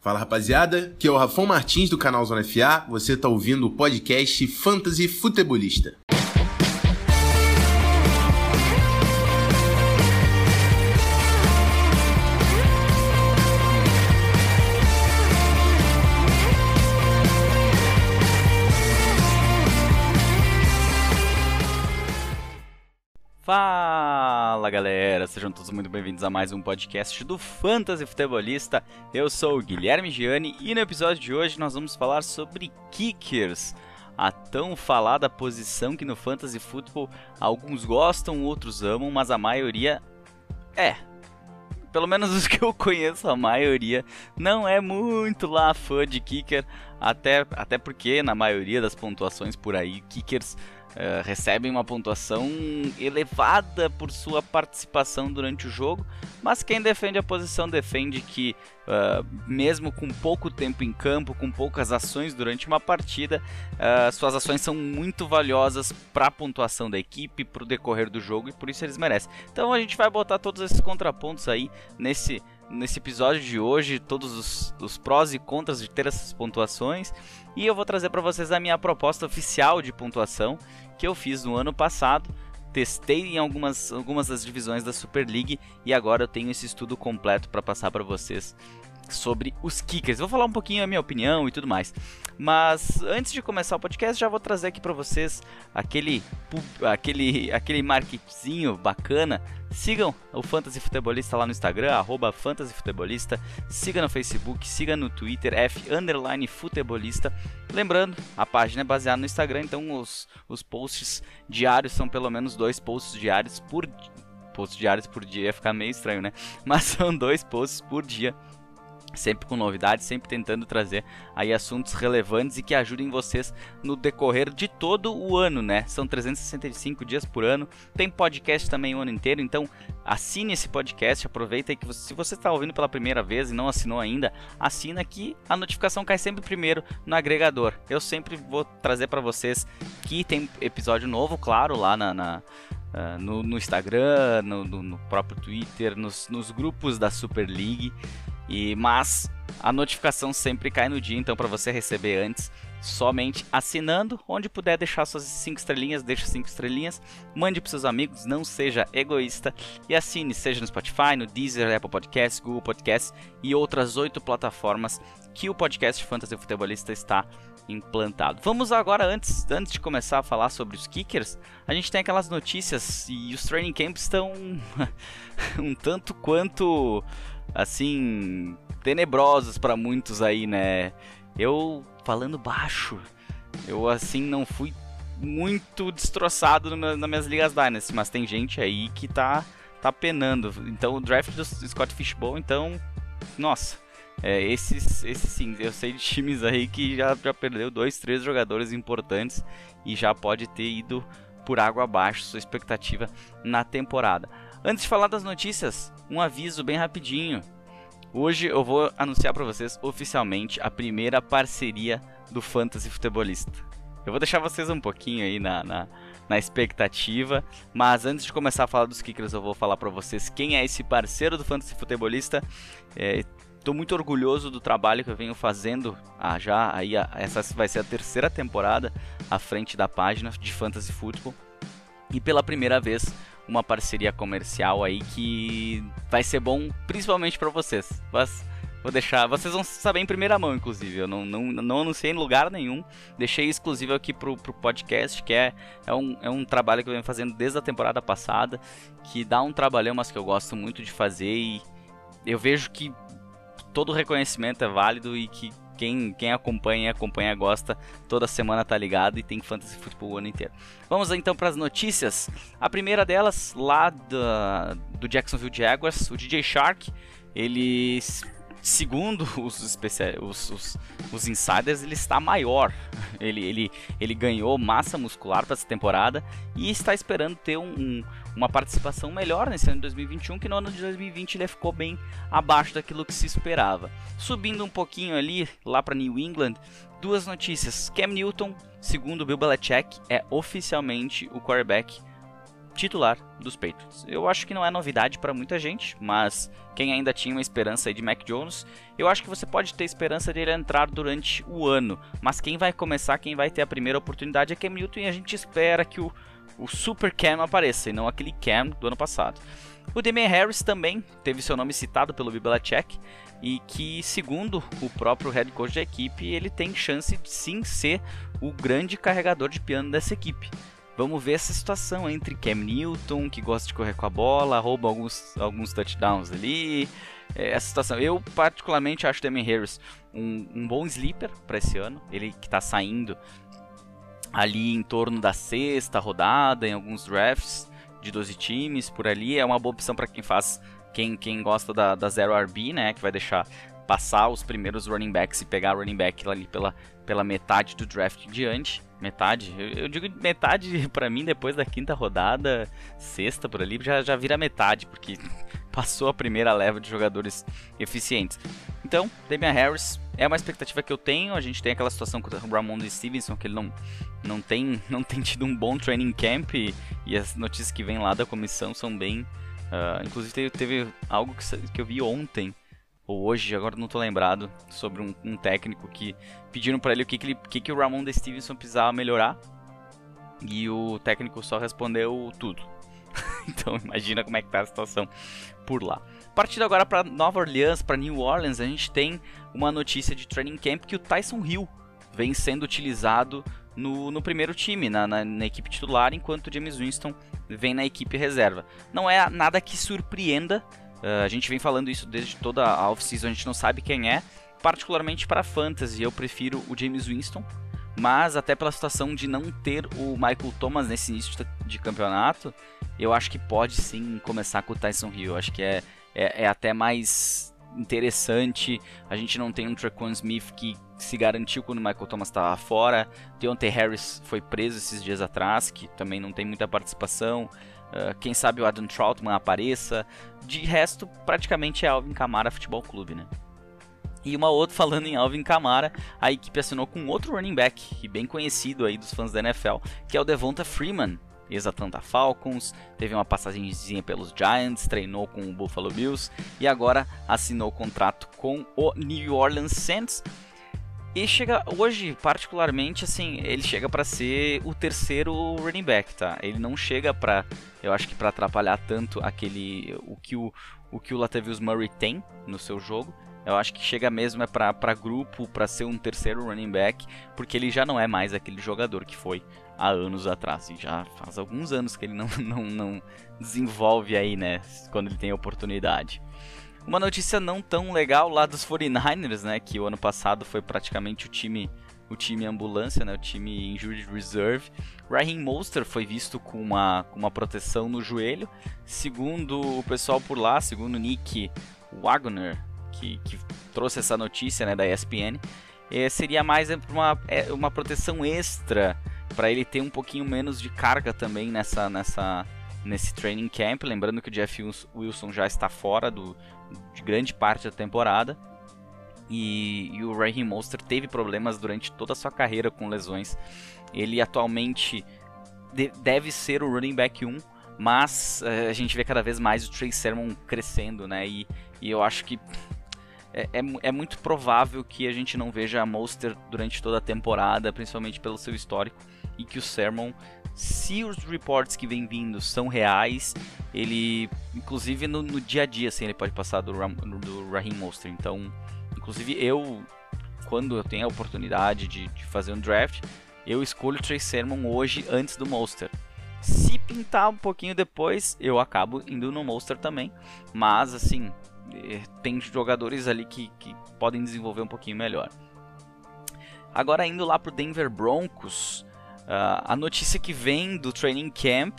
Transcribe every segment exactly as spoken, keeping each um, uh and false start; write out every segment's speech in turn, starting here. Fala rapaziada, aqui é o Rafão Martins do canal Zona F A, você está ouvindo o podcast Fantasy Futebolista. Fala galera, sejam todos muito bem-vindos a mais um podcast do Fantasy Futebolista. Eu sou o Guilherme Gianni e no episódio de hoje nós vamos falar sobre kickers, a tão falada posição que no Fantasy Futebol alguns gostam, outros amam, mas a maioria é, pelo menos os que eu conheço, a maioria não é muito lá fã de kicker, até, até porque na maioria das pontuações por aí, kickers Uh, recebem uma pontuação elevada por sua participação durante o jogo, mas quem defende a posição defende que uh, mesmo com pouco tempo em campo, com poucas ações durante uma partida, uh, suas ações são muito valiosas para a pontuação da equipe, para o decorrer do jogo, e por isso eles merecem. Então a gente vai botar todos esses contrapontos aí nesse, nesse episódio de hoje, todos os, os prós e contras de ter essas pontuações. E eu vou trazer para vocês a minha proposta oficial de pontuação que eu fiz no ano passado. Testei em algumas, algumas das divisões da Super League e agora eu tenho esse estudo completo para passar para vocês sobre os kickers. Vou falar um pouquinho a minha opinião e tudo mais. Mas antes de começar o podcast, já vou trazer aqui para vocês aquele, aquele, aquele marketzinho bacana. Sigam o Fantasy Futebolista lá no Instagram, arroba Fantasy Futebolista. Siga no Facebook, siga no Twitter, F underline Futebolista. Lembrando, a página é baseada no Instagram, então os, os posts diários são pelo menos dois posts diários por dia. Posts diários por dia ia ficar meio estranho, né? Mas são dois posts por dia. Sempre com novidades, sempre tentando trazer aí assuntos relevantes e que ajudem vocês no decorrer de todo o ano, né? São trezentos e sessenta e cinco dias por ano, tem podcast também o ano inteiro, então assine esse podcast, aproveita aí que você, se você está ouvindo pela primeira vez e não assinou ainda, assina que a notificação cai sempre primeiro no agregador. Eu sempre vou trazer para vocês que tem episódio novo, claro, lá na... na Uh, no, no Instagram, no, no, no próprio Twitter, nos, nos grupos da Super League, e, mas a notificação sempre cai no dia, então para você receber antes, somente assinando, onde puder deixar suas cinco estrelinhas, deixa cinco estrelinhas, mande para seus amigos, não seja egoísta, e assine, seja no Spotify, no Deezer, Apple Podcasts, Google Podcasts e outras oito plataformas que o podcast Fantasy Futebolista está implantado. Vamos agora, antes, antes de começar a falar sobre os kickers, a gente tem aquelas notícias e os training camps estão um tanto quanto, assim, tenebrosos para muitos aí, né? Eu, falando baixo, eu, assim, não fui muito destroçado na, nas minhas ligas Dynasty, mas tem gente aí que tá, tá penando. Então, o draft do Scott Fishbowl, então, nossa... É, esses, esses sim, eu sei de times aí que já, já perdeu dois, três jogadores importantes e já pode ter ido por água abaixo sua expectativa na temporada. Antes de falar das notícias, um aviso bem rapidinho. Hoje eu vou anunciar para vocês oficialmente a primeira parceria do Fantasy Futebolista. Eu vou deixar vocês um pouquinho aí na... na... na expectativa, mas antes de começar a falar dos kickers, eu vou falar para vocês quem é esse parceiro do Fantasy Futebolista. Estou é, muito orgulhoso do trabalho que eu venho fazendo ah, já, aí a, essa vai ser a terceira temporada à frente da página de Fantasy Futebol, e pela primeira vez uma parceria comercial aí que vai ser bom principalmente para vocês, mas vou deixar, vocês vão saber em primeira mão, inclusive. Eu não, não, não anunciei em lugar nenhum. Deixei exclusivo aqui pro, pro podcast, que é, é, um, é um trabalho que eu venho fazendo desde a temporada passada, que dá um trabalhão, mas que eu gosto muito de fazer. E eu vejo que todo reconhecimento é válido e que quem, quem acompanha, acompanha, gosta. Toda semana tá ligado e tem Fantasy Futebol o ano inteiro. Vamos então para as notícias. A primeira delas, lá da, do Jacksonville Jaguars, o D J Shark, eles... Segundo os, especial, os, os, os insiders, ele está maior, ele, ele, ele ganhou massa muscular para essa temporada e está esperando ter um, um, uma participação melhor nesse ano de dois mil e vinte e um, que no ano de dois mil e vinte ele ficou bem abaixo daquilo que se esperava. Subindo um pouquinho ali, lá para New England, duas notícias. Cam Newton, segundo Bill Belichick, é oficialmente o quarterback titular dos Patriots. Eu acho que não é novidade para muita gente, mas quem ainda tinha uma esperança aí de Mac Jones, eu acho que você pode ter esperança de ele entrar durante o ano, mas quem vai começar, quem vai ter a primeira oportunidade é Cam Newton, e a gente espera que o, o Super Cam apareça, e não aquele Cam do ano passado. O Damien Harris também teve seu nome citado pelo Bill Belichick, e que, segundo o próprio head coach da equipe, ele tem chance de sim ser o grande carregador de piano dessa equipe. Vamos ver essa situação entre Cam Newton, que gosta de correr com a bola, rouba alguns, alguns touchdowns ali. É, essa situação. Eu, particularmente, acho o Damien Harris um, um bom sleeper para esse ano. Ele que está saindo ali em torno da sexta rodada, em alguns drafts de doze times, por ali. É uma boa opção para quem faz... Quem, quem gosta da, da Zero R B, né, que vai deixar passar os primeiros running backs e pegar running back lá ali pela, pela metade do draft em diante. Metade? Eu, eu digo metade, pra mim, depois da quinta rodada, sexta por ali, já, já vira metade, porque passou a primeira leva de jogadores eficientes. Então, Damien Harris é uma expectativa que eu tenho. A gente tem aquela situação com o Rhamondre Stevenson, que ele não, não, tem, não tem tido um bom training camp, e, e as notícias que vêm lá da comissão são bem... Uh, inclusive teve, teve algo que, que eu vi ontem, ou hoje, agora não tô lembrado, sobre um, um técnico que pediram para ele o que, que, ele, que, que o Rhamondre Stevenson precisava melhorar, e o técnico só respondeu tudo. Então imagina como é que tá a situação por lá. Partindo agora para Nova Orleans, para New Orleans, a gente tem uma notícia de training camp que o Taysom Hill vem sendo utilizado No, no primeiro time, na, na, na equipe titular, enquanto o Jameis Winston vem na equipe reserva. Não é nada que surpreenda, uh, a gente vem falando isso desde toda a off-season, a gente não sabe quem é. Particularmente para Fantasy, eu prefiro o Jameis Winston, mas até pela situação de não ter o Michael Thomas nesse início de campeonato, eu acho que pode sim começar com o Taysom Hill. Eu acho que é, é, é até mais... interessante. A gente não tem um Tre'Quan Smith que se garantiu quando o Michael Thomas estava fora. Deontay Harris foi preso esses dias atrás, que também não tem muita participação. Uh, quem sabe o Adam Troutman apareça. De resto, praticamente é Alvin Kamara Futebol Clube, né? E uma outra, falando em Alvin Kamara, a equipe assinou com outro running back, e bem conhecido aí dos fãs da N F L, que é o Devonta Freeman, ex-Atlanta Falcons, teve uma passagemzinha pelos Giants, treinou com o Buffalo Bills e agora assinou o contrato com o New Orleans Saints. E chega hoje, particularmente, assim, ele chega para ser o terceiro running back, tá? Ele não chega para, eu acho que para atrapalhar tanto aquele o que o o que o Latavius Murray tem no seu jogo. Eu acho que chega mesmo é para grupo, para ser um terceiro running back, porque ele já não é mais aquele jogador que foi há anos atrás. E já faz alguns anos que ele não, não, não desenvolve aí, né, quando ele tem oportunidade. Uma notícia não tão legal lá dos forty-niners, né, que o ano passado foi praticamente o time, o time ambulância, né, o time injury reserve. Raheem Mostert foi visto com uma, com uma proteção no joelho. Segundo o pessoal por lá, segundo Nick Wagner, Que, que trouxe essa notícia, né, da E S P N, é, seria mais uma, é, uma proteção extra para ele ter um pouquinho menos de carga também nessa, nessa, nesse training camp. Lembrando que o Jeff Wilson já está fora do, de grande parte da temporada, e, e o Raheem Mostert teve problemas durante toda a sua carreira com lesões. Ele atualmente de, deve ser o running back um, mas é, a gente vê cada vez mais o Trey Sermon crescendo, né, e, e eu acho que É, é, é muito provável que a gente não veja a Mostert durante toda a temporada, principalmente pelo seu histórico, e que o Sermon, se os reports que vem vindo são reais, ele, inclusive no, no dia a dia, assim, ele pode passar do, do Raheem Mostert. Então, inclusive eu, quando eu tenho a oportunidade de, de fazer um draft, eu escolho o Trey Sermon hoje antes do Mostert. Se pintar um pouquinho depois, eu acabo indo no Mostert também, mas assim... tem jogadores ali que, que podem desenvolver um pouquinho melhor. Agora indo lá para o Denver Broncos, uh, a notícia que vem do training camp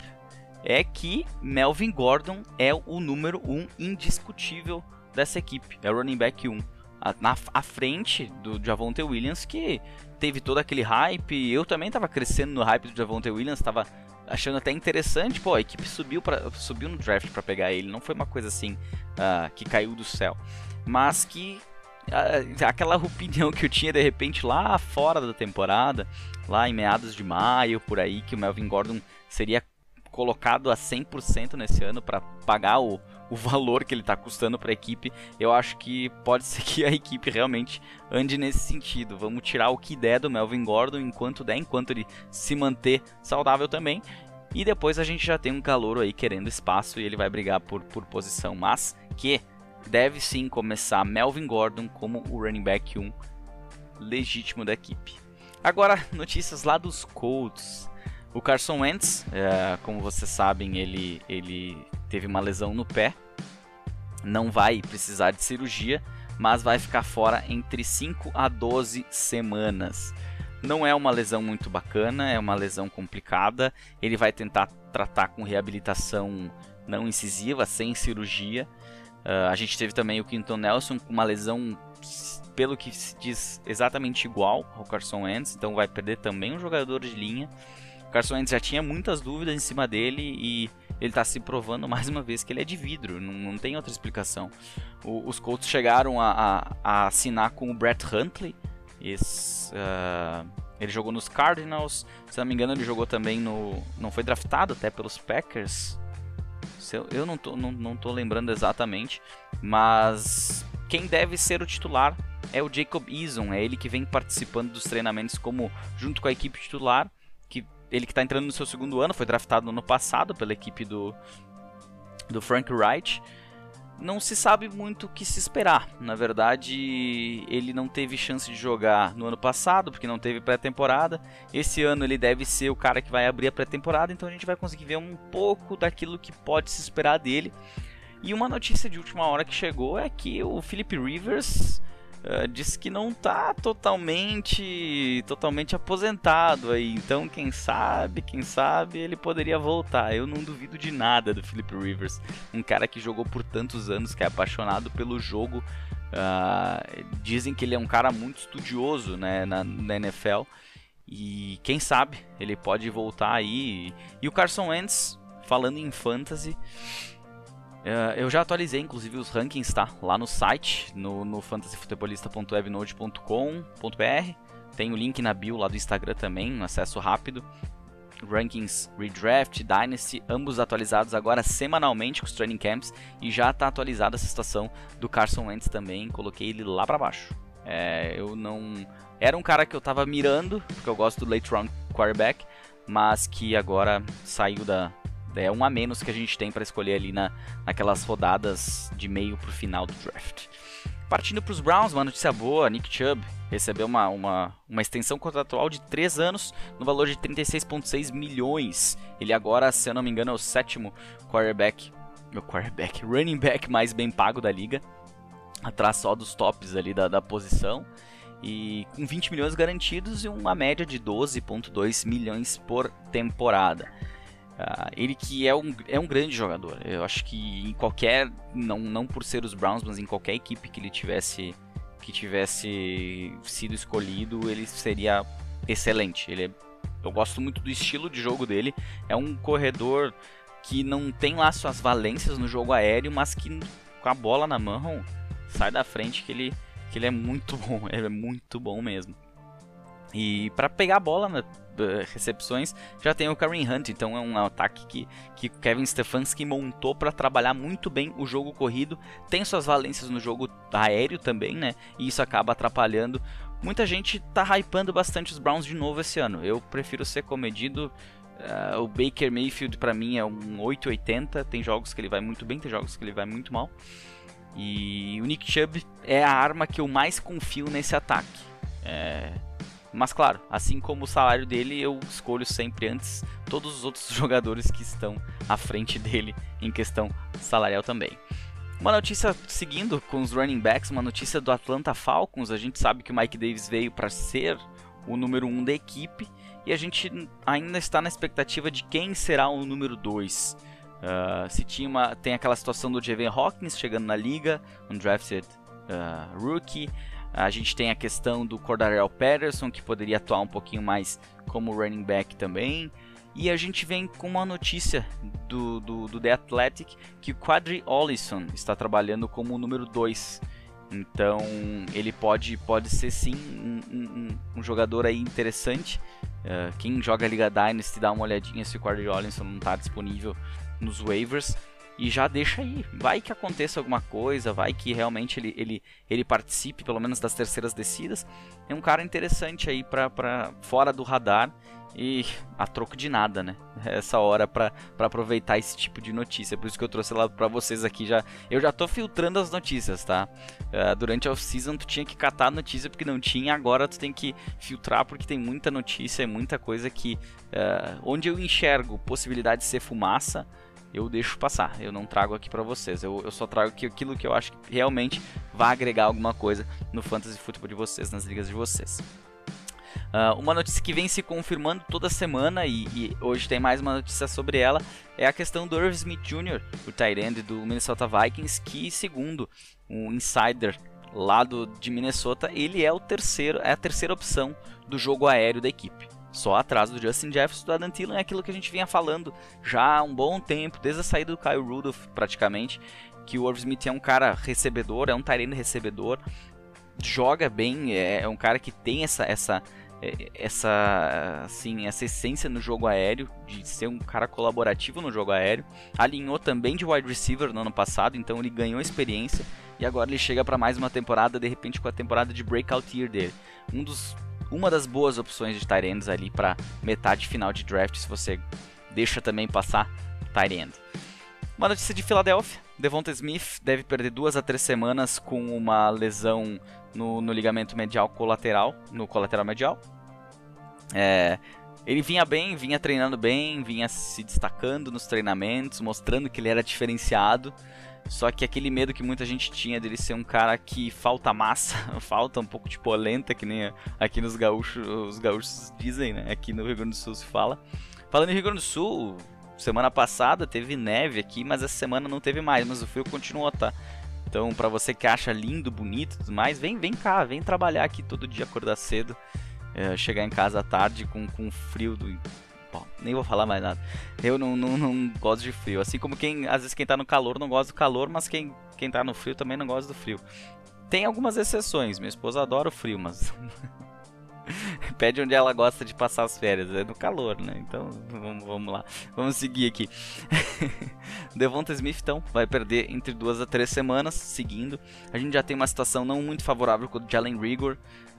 é que Melvin Gordon é o número um indiscutível dessa equipe, é o running back um, a, na, à frente do Javonte Williams, que teve todo aquele hype. Eu também estava crescendo no hype do Javonte Williams, estava achando até interessante. Pô, a equipe subiu, pra, subiu no draft para pegar ele, não foi uma coisa assim uh, que caiu do céu, mas que uh, aquela opinião que eu tinha de repente lá fora da temporada, lá em meados de maio, por aí, que o Melvin Gordon seria colocado a cem por cento nesse ano para pagar o, o valor que ele está custando para a equipe, eu acho que pode ser que a equipe realmente ande nesse sentido. Vamos tirar o que der do Melvin Gordon enquanto der, enquanto ele se manter saudável também. E depois a gente já tem um calouro aí querendo espaço e ele vai brigar por, por posição, mas que deve sim começar Melvin Gordon como o running back um legítimo da equipe. Agora, notícias lá dos Colts. O Carson Wentz, é, como vocês sabem, ele, ele teve uma lesão no pé, não vai precisar de cirurgia, mas vai ficar fora entre cinco a doze semanas. Não é uma lesão muito bacana, é uma lesão complicada, ele vai tentar tratar com reabilitação não incisiva, sem cirurgia. Uh, a gente teve também o Quinton Nelson com uma lesão, pelo que se diz, exatamente igual ao Carson Wentz, então vai perder também um jogador de linha. O Carson Wentz já tinha muitas dúvidas em cima dele e ele está se provando mais uma vez que ele é de vidro, não, não tem outra explicação. O, os Colts chegaram a, a, a assinar com o Brett Hundley, esse, uh, ele jogou nos Cardinals, se não me engano ele jogou também no... não foi draftado até pelos Packers? Eu não tô, não, não tô lembrando exatamente, mas quem deve ser o titular é o Jacob Eason, é ele que vem participando dos treinamentos como, junto com a equipe titular, que, ele que está entrando no seu segundo ano, foi draftado no ano passado pela equipe do, do Frank Wright. Não se sabe muito o que se esperar, na verdade ele não teve chance de jogar no ano passado, porque não teve pré-temporada, esse ano ele deve ser o cara que vai abrir a pré-temporada, então a gente vai conseguir ver um pouco daquilo que pode se esperar dele. E uma notícia de última hora que chegou é que o Philip Rivers uh, disse que não está totalmente, totalmente aposentado, aí. Então quem sabe, quem sabe ele poderia voltar. Eu não duvido de nada do Philip Rivers, um cara que jogou por tantos anos, que é apaixonado pelo jogo, uh, dizem que ele é um cara muito estudioso, né, na, na N F L, e quem sabe ele pode voltar aí. E o Carson Wentz, falando em fantasy... Uh, eu já atualizei, inclusive, os rankings, tá? Lá no site, no, no fantasy futebolista ponto webnode ponto com ponto b r. Tem o link na bio lá do Instagram também, um acesso rápido. Rankings Redraft, Dynasty, ambos atualizados agora semanalmente com os training camps. E já está atualizada essa estação do Carson Wentz também, coloquei ele lá para baixo. É, eu não... Era um cara que eu estava mirando, porque eu gosto do late round quarterback, mas que agora saiu da... É um a menos que a gente tem para escolher ali na, naquelas rodadas de meio para o final do draft. Partindo para os Browns, uma notícia boa, Nick Chubb recebeu uma, uma, uma extensão contratual de três anos no valor de trinta e seis vírgula seis milhões. Ele agora, se eu não me engano, é o sétimo quarterback, meu quarterback, running back mais bem pago da liga, atrás só dos tops ali da, da posição. E com vinte milhões garantidos e uma média de doze vírgula dois milhões por temporada. Uh, ele que é um, é um grande jogador, eu acho que em qualquer, não, não por ser os Browns, mas em qualquer equipe que ele tivesse, que tivesse sido escolhido, ele seria excelente. Ele é, eu gosto muito do estilo de jogo dele, é um corredor que não tem lá suas valências no jogo aéreo, mas que com a bola na mão sai da frente, que ele, que ele é muito bom, ele é muito bom mesmo. E para pegar a bola nas recepções já tem o Kareem Hunt, então é um ataque que, que Kevin Stefanski montou para trabalhar muito bem o jogo corrido, tem suas valências no jogo aéreo também, né? E isso acaba atrapalhando. Muita gente tá hypando bastante os Browns de novo esse ano, eu prefiro ser comedido. Uh, o Baker Mayfield para mim é um oito oitenta, tem jogos que ele vai muito bem, tem jogos que ele vai muito mal. E o Nick Chubb é a arma que eu mais confio nesse ataque. É... Mas claro, assim como o salário dele, eu escolho sempre antes todos os outros jogadores que estão à frente dele em questão salarial também. Uma notícia seguindo com os running backs, uma notícia do Atlanta Falcons. A gente sabe que o Mike Davis veio para ser o número um da equipe e a gente ainda está na expectativa de quem será o número dois. Uh, se tinha uma, tem aquela situação do J V Hawkins chegando na liga, um drafted uh, rookie. A gente tem a questão do Cordarrelle Patterson, que poderia atuar um pouquinho mais como running back também. E a gente vem com uma notícia do, do, do The Athletic, que o Qadree Ollison está trabalhando como o número dois. Então ele pode, pode ser sim um, um, um jogador aí interessante Uh, quem joga a Liga Dynasty, dá uma olhadinha se o Qadree Ollison não está disponível nos waivers. E já deixa aí, vai que aconteça alguma coisa, vai que realmente ele, ele, ele participe pelo menos das terceiras descidas. É um cara interessante aí pra, pra fora do radar e a troco de nada, né? Essa hora pra, pra aproveitar esse tipo de notícia. Por isso que eu trouxe lá pra vocês aqui já. Eu já tô filtrando as notícias, tá? Uh, durante a off-season tu tinha que catar a notícia porque não tinha. Agora tu tem que filtrar porque tem muita notícia e muita coisa que... Uh, onde eu enxergo possibilidade de ser fumaça, eu deixo passar, eu não trago aqui pra vocês. Eu, eu só trago aquilo que eu acho que realmente vai agregar alguma coisa no Fantasy Futebol de vocês, nas ligas de vocês. Uh, uma notícia que vem se confirmando toda semana, e, e hoje tem mais uma notícia sobre ela, é a questão do Irv Smith Júnior, o tight end do Minnesota Vikings, que segundo um insider lá do, de Minnesota, ele é, o terceiro, é a terceira opção do jogo aéreo da equipe. Só atrás do Justin Jefferson, do Adam Thielen, é aquilo que a gente vinha falando já há um bom tempo, desde a saída do Kyle Rudolph praticamente, que o Irv Smith é um cara recebedor, é um tight end recebedor, joga bem, é, é um cara que tem essa, essa, essa, assim, essa essência no jogo aéreo, de ser um cara colaborativo no jogo aéreo, alinhou também de wide receiver no ano passado, então ele ganhou experiência, e agora ele chega para mais uma temporada, de repente com a temporada de breakout year dele, um dos... uma das boas opções de tight ends ali para metade final de draft, se você deixa também passar tight end. Uma notícia de Filadélfia, Devonta Smith deve perder duas a três semanas com uma lesão no, no ligamento medial colateral, no colateral medial. É, ele vinha bem, vinha treinando bem, vinha se destacando nos treinamentos, mostrando que ele era diferenciado. Só que aquele medo que muita gente tinha dele ser um cara que falta massa, falta um pouco de polenta, que nem aqui nos gaúchos, os gaúchos dizem, né? Aqui no Rio Grande do Sul se fala. Falando em Rio Grande do Sul, semana passada teve neve aqui, mas essa semana não teve mais, mas o frio continuou, tá? Então, pra você que acha lindo, bonito e tudo mais, vem, vem cá, vem trabalhar aqui todo dia, acordar cedo, é, chegar em casa à tarde com, com frio do... Bom, nem vou falar mais nada. Eu não, não, não gosto de frio. Assim como quem, às vezes quem tá no calor não gosta do calor, mas quem, quem tá no frio também não gosta do frio. Tem algumas exceções. Minha esposa adora o frio, mas... pede onde ela gosta de passar as férias. É no calor, né? Então, vamos, vamos lá. Vamos seguir aqui. Devonta Smith, então, vai perder entre duas a três semanas, seguindo. A gente já tem uma situação não muito favorável com o Jalen Reagor. Uh,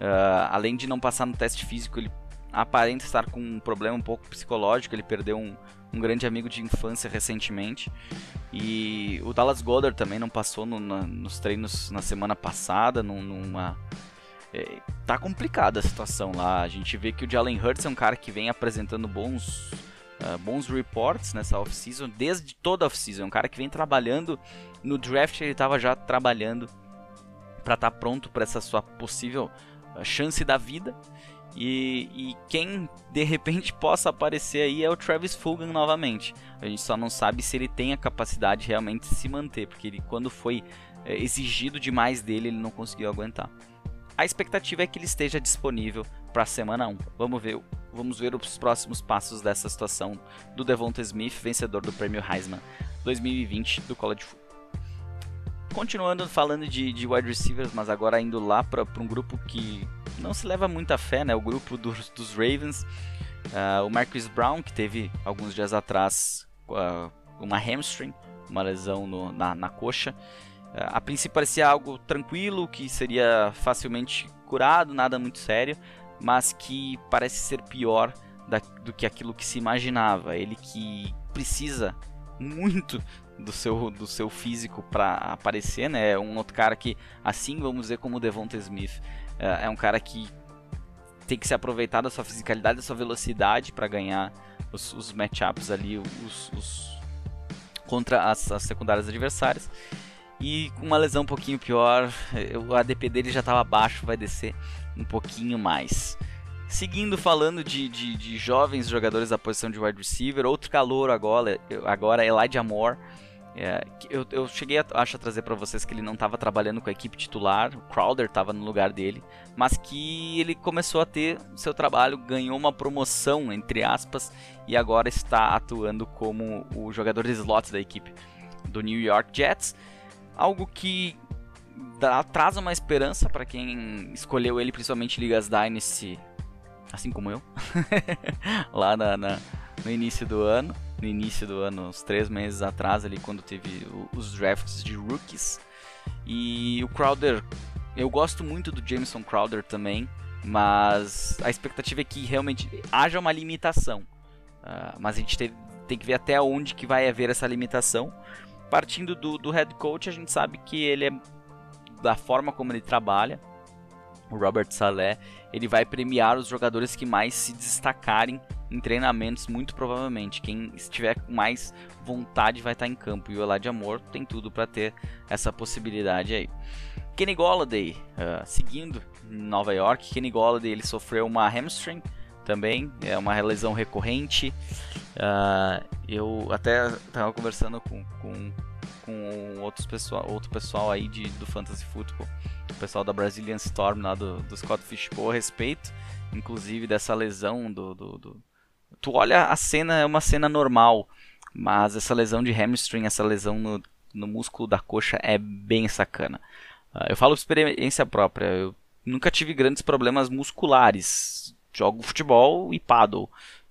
além de não passar no teste físico, ele... aparenta estar com um problema um pouco psicológico, ele perdeu um, um grande amigo de infância recentemente, e o Dallas Goedert também não passou no, na, nos treinos na semana passada, num, numa... É, tá complicada a situação lá, a gente vê que o Jalen Hurts é um cara que vem apresentando bons, uh, bons reports nessa off-season, desde toda a off-season, é um cara que vem trabalhando, no draft ele estava já trabalhando para estar tá pronto para essa sua possível uh, chance da vida. E, e quem de repente possa aparecer aí é o Travis Fulgham novamente. A gente só não sabe se ele tem a capacidade realmente de se manter, porque ele, quando foi é, exigido demais dele, ele não conseguiu aguentar. A expectativa é que ele esteja disponível para a semana um. Vamos ver, vamos ver os próximos passos dessa situação do Devonta Smith, vencedor do prêmio Heisman dois mil e vinte do College Football. Continuando falando de, de wide receivers, mas agora indo lá para um grupo que não se leva muita fé, né? O grupo dos, dos Ravens, uh, o Marquise Brown, que teve alguns dias atrás uh, uma hamstring, uma lesão no, na, na coxa. Uh, a princípio parecia algo tranquilo, que seria facilmente curado, nada muito sério, mas que parece ser pior da, do que aquilo que se imaginava. Ele que precisa muito do seu, do seu físico para aparecer, né? Um outro cara que, assim vamos dizer como o Devonta Smith, é um cara que tem que se aproveitar da sua fisicalidade, da sua velocidade para ganhar os, os matchups ali, os, os, contra as, as secundárias adversárias. E com uma lesão um pouquinho pior, o A D P dele já estava baixo, vai descer um pouquinho mais. Seguindo falando de, de, de jovens jogadores da posição de wide receiver, outro calouro agora, agora Elijah Moore. É, eu, eu cheguei a, acho, a trazer para vocês que ele não estava trabalhando com a equipe titular, o Crowder estava no lugar dele, mas que ele começou a ter seu trabalho, ganhou uma promoção, entre aspas, e agora está atuando como o jogador de slot da equipe do New York Jets. Algo que dá, traz uma esperança para quem escolheu ele, principalmente Ligas Dynasty, assim como eu, lá na, na, no início do ano, no início do ano, uns três meses atrás, ali quando teve os drafts de rookies. E o Crowder, eu gosto muito do Jameson Crowder também, mas a expectativa é que realmente haja uma limitação, uh, mas a gente teve, tem que ver até onde que vai haver essa limitação. Partindo do, do head coach, a gente sabe que ele é, da forma como ele trabalha, o Robert Saleh, ele vai premiar os jogadores que mais se destacarem em treinamentos, muito provavelmente. Quem estiver com mais vontade vai estar em campo. E o Elijah Moore tem tudo para ter essa possibilidade aí. Kenny Golladay, uh, seguindo em Nova York. Kenny Golladay, ele sofreu uma hamstring também, é uma lesão recorrente. Uh, eu até estava conversando com, com, com outros pessoal, outro pessoal aí de, do Fantasy Football, o pessoal da Brazilian Storm, lá do, do Scott Fishbowl, a respeito, inclusive, dessa lesão do, do, do... Tu olha a cena, é uma cena normal, mas essa lesão de hamstring, essa lesão no, no músculo da coxa é bem sacana. Uh, eu falo experiência própria, eu nunca tive grandes problemas musculares. Jogo futebol e paddle,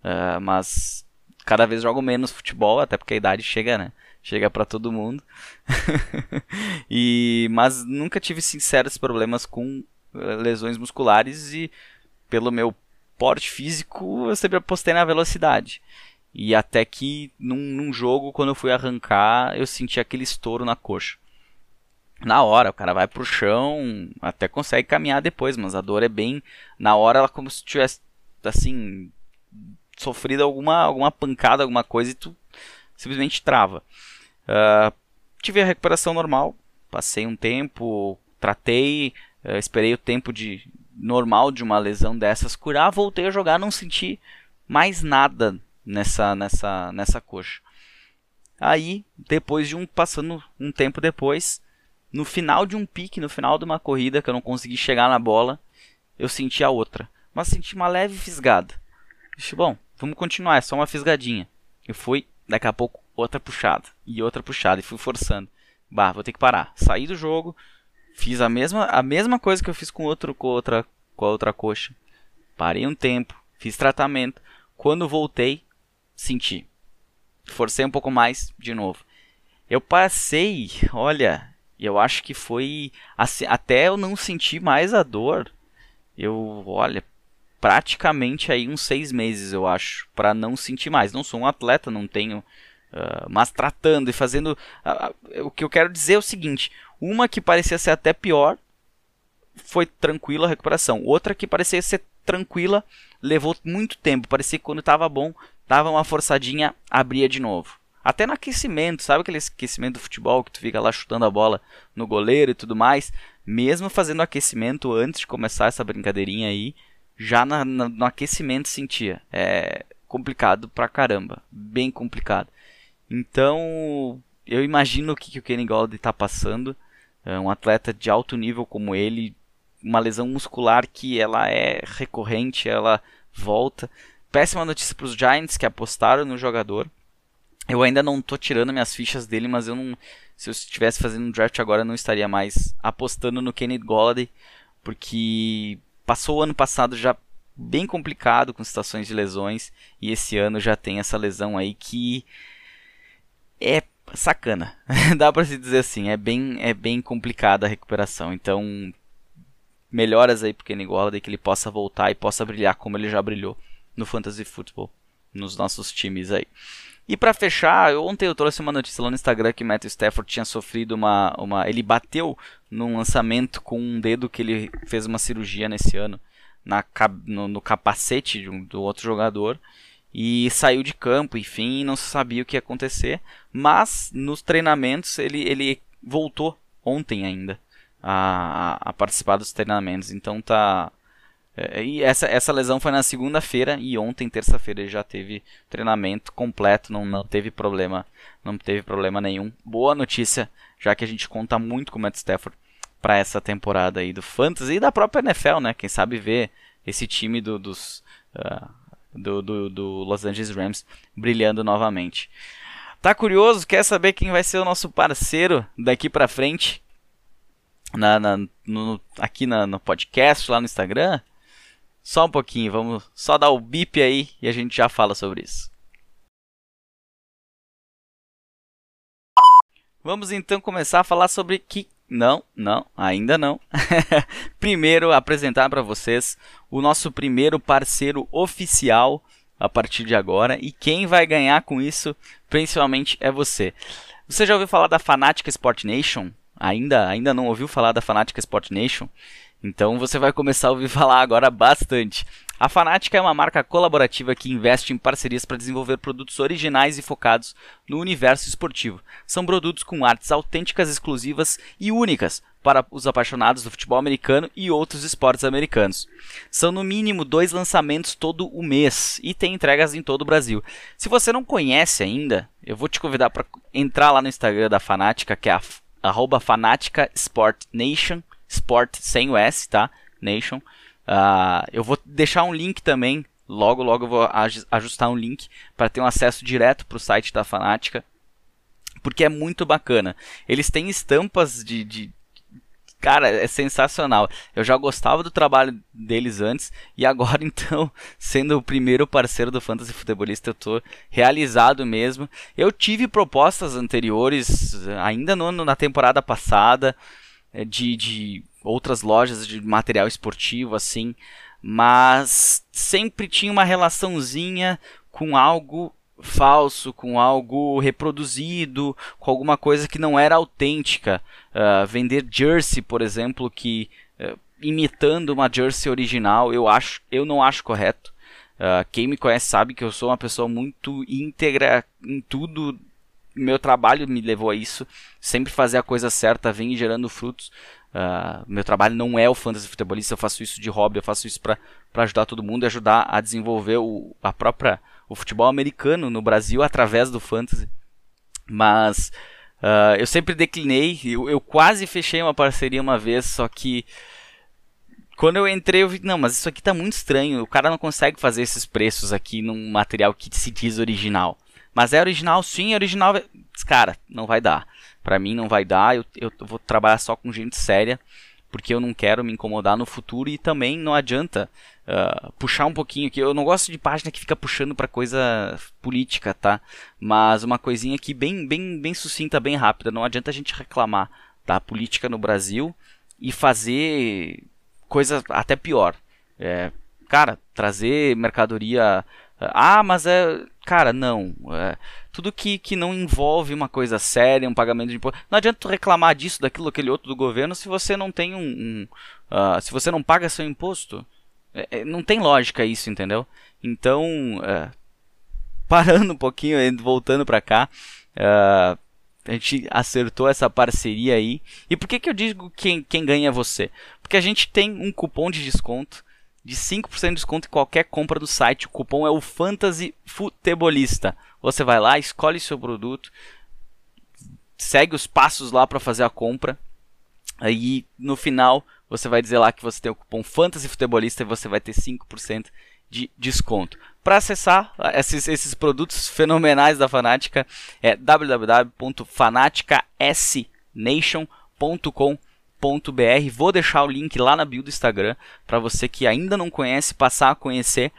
uh, mas cada vez jogo menos futebol, até porque a idade chega, né? Chega pra todo mundo. e, mas nunca tive sinceros problemas com lesões musculares e pelo meu porte físico eu sempre apostei na velocidade. E até que num, num jogo, quando eu fui arrancar, eu senti aquele estouro na coxa. Na hora, o cara vai pro chão, até consegue caminhar depois, mas a dor é bem... Na hora, ela é como se tivesse, assim, sofrido alguma, alguma pancada, alguma coisa, e tu simplesmente trava. Uh, tive a recuperação normal, passei um tempo, tratei, uh, esperei o tempo de, normal de uma lesão dessas curar, voltei a jogar, não senti mais nada nessa, nessa, nessa coxa. Aí, depois de um, passando um tempo depois... No final de um pique, no final de uma corrida, que eu não consegui chegar na bola, eu senti a outra. Mas senti uma leve fisgada. Disse, bom, vamos continuar, é só uma fisgadinha. E foi, daqui a pouco, outra puxada. E outra puxada, e fui forçando. Bah, vou ter que parar. Saí do jogo, fiz a mesma, a mesma coisa que eu fiz com, outro, com, outra, com a outra coxa. Parei um tempo, fiz tratamento. Quando voltei, senti. Forcei um pouco mais, de novo. Eu passei, olha... E eu acho que foi, assim, até eu não sentir mais a dor, eu, olha, praticamente aí uns seis meses, eu acho, para não sentir mais. Não sou um atleta, não tenho, uh, mas tratando e fazendo, uh, uh, o que eu quero dizer é o seguinte, uma que parecia ser até pior, foi tranquila a recuperação. Outra que parecia ser tranquila, levou muito tempo, parecia que quando estava bom, dava uma forçadinha, abria de novo. Até no aquecimento, sabe aquele aquecimento do futebol que tu fica lá chutando a bola no goleiro e tudo mais? Mesmo fazendo aquecimento antes de começar essa brincadeirinha aí, já na, na, no aquecimento sentia. É complicado pra caramba, bem complicado. Então, eu imagino o que, que o Kenny Golladay tá passando. É um atleta de alto nível como ele, uma lesão muscular que ela é recorrente, ela volta. Péssima notícia pros Giants que apostaram no jogador. Eu ainda não estou tirando minhas fichas dele, mas eu não, se eu estivesse fazendo um draft agora, eu não estaria mais apostando no Kenny Golladay, porque passou o ano passado já bem complicado com situações de lesões, e esse ano já tem essa lesão aí que é sacana, dá para se dizer assim, é bem, é bem complicada a recuperação. Então, melhoras aí para o Kenny Golladay, que ele possa voltar e possa brilhar como ele já brilhou no Fantasy Football, nos nossos times aí. E pra fechar, ontem eu trouxe uma notícia lá no Instagram que Matthew Stafford tinha sofrido uma... uma ele bateu num lançamento com um dedo que ele fez uma cirurgia nesse ano na, no, no capacete de um, do outro jogador e saiu de campo, enfim, não sabia o que ia acontecer. Mas nos treinamentos ele, ele voltou ontem ainda a, a participar dos treinamentos. Então tá... E essa, essa lesão foi na segunda-feira e ontem, terça-feira, ele já teve treinamento completo, não, não teve problema, não teve problema nenhum. Boa notícia, já que a gente conta muito com o Matt Stafford para essa temporada aí do Fantasy e da própria N F L, né? Quem sabe ver esse time do, dos, uh, do, do, do Los Angeles Rams brilhando novamente. Tá curioso? Quer saber quem vai ser o nosso parceiro daqui para frente? Na, na, no, aqui na, no podcast, lá no Instagram? Só um pouquinho, vamos só dar o bip aí e a gente já fala sobre isso. Vamos então começar a falar sobre que... Não, não, ainda não. Primeiro, apresentar para vocês o nosso primeiro parceiro oficial a partir de agora. E quem vai ganhar com isso, principalmente, é você. Você já ouviu falar da Fanatic Sport Nation? Ainda, ainda não ouviu falar da Fanatic Sport Nation? Então você vai começar a ouvir falar agora bastante. A Fanatic é uma marca colaborativa que investe em parcerias para desenvolver produtos originais e focados no universo esportivo. São produtos com artes autênticas, exclusivas e únicas para os apaixonados do futebol americano e outros esportes americanos. São no mínimo dois lançamentos todo o mês e tem entregas em todo o Brasil. Se você não conhece ainda, eu vou te convidar para entrar lá no Instagram da Fanatic, que é a arroba Fanatica Sport Nation, Sport sem o S, tá? Nation. Uh, eu vou deixar um link também, logo logo eu vou ajustar um link para ter um acesso direto para o site da Fanatica, porque é muito bacana. Eles têm estampas de... de... Cara, é sensacional. Eu já gostava do trabalho deles antes e agora então, sendo o primeiro parceiro do Fantasy Futebolista, eu tô realizado mesmo. Eu tive propostas anteriores, ainda no, na temporada passada, de, de outras lojas de material esportivo, assim, mas sempre tinha uma relaçãozinha com algo falso, com algo reproduzido, com alguma coisa que não era autêntica. Uh, vender jersey, por exemplo, que uh, imitando uma jersey original, eu, acho, eu não acho correto. Uh, quem me conhece sabe que eu sou uma pessoa muito íntegra em tudo. Meu trabalho me levou a isso. Sempre fazer a coisa certa vem gerando frutos. Uh, meu trabalho não é o Fantasy Futebolista, eu faço isso de hobby, eu faço isso para ajudar todo mundo e ajudar a desenvolver o, a própria, o futebol americano no Brasil através do Fantasy. Mas uh, eu sempre declinei, eu, eu quase fechei uma parceria uma vez, só que quando eu entrei eu vi, não, mas isso aqui tá muito estranho, o cara não consegue fazer esses preços aqui num material que se diz original. Mas é original, sim, é original, cara, não vai dar. Pra mim não vai dar, eu, eu vou trabalhar só com gente séria, porque eu não quero me incomodar no futuro e também não adianta uh, puxar um pouquinho, que eu não gosto de página que fica puxando pra coisa política, tá? Mas uma coisinha aqui bem, bem, bem sucinta, bem rápida, não adianta a gente reclamar da política no Brasil e fazer coisa até pior. É, cara, trazer mercadoria... Ah, mas é... Cara, não. É, tudo que, que não envolve uma coisa séria, um pagamento de imposto... Não adianta tu reclamar disso, daquilo, aquele outro do governo, se você não tem um... um uh, se você não paga seu imposto. É, não tem lógica isso, entendeu? Então, é, parando um pouquinho, voltando pra cá... Uh, a gente acertou essa parceria aí. E por que, que eu digo quem, quem ganha é você? Porque a gente tem um cupom de desconto... de cinco por cento de desconto em qualquer compra do site. O cupom é o Fantasy Futebolista. Você vai lá, escolhe seu produto, segue os passos lá para fazer a compra. Aí no final você vai dizer lá que você tem o cupom Fantasy Futebolista e você vai ter cinco por cento de desconto. Para acessar esses, esses produtos fenomenais da Fanatica é w w w ponto fanatica s nation ponto com. .br. Vou deixar o link lá na bio do Instagram para você que ainda não conhece passar a conhecer.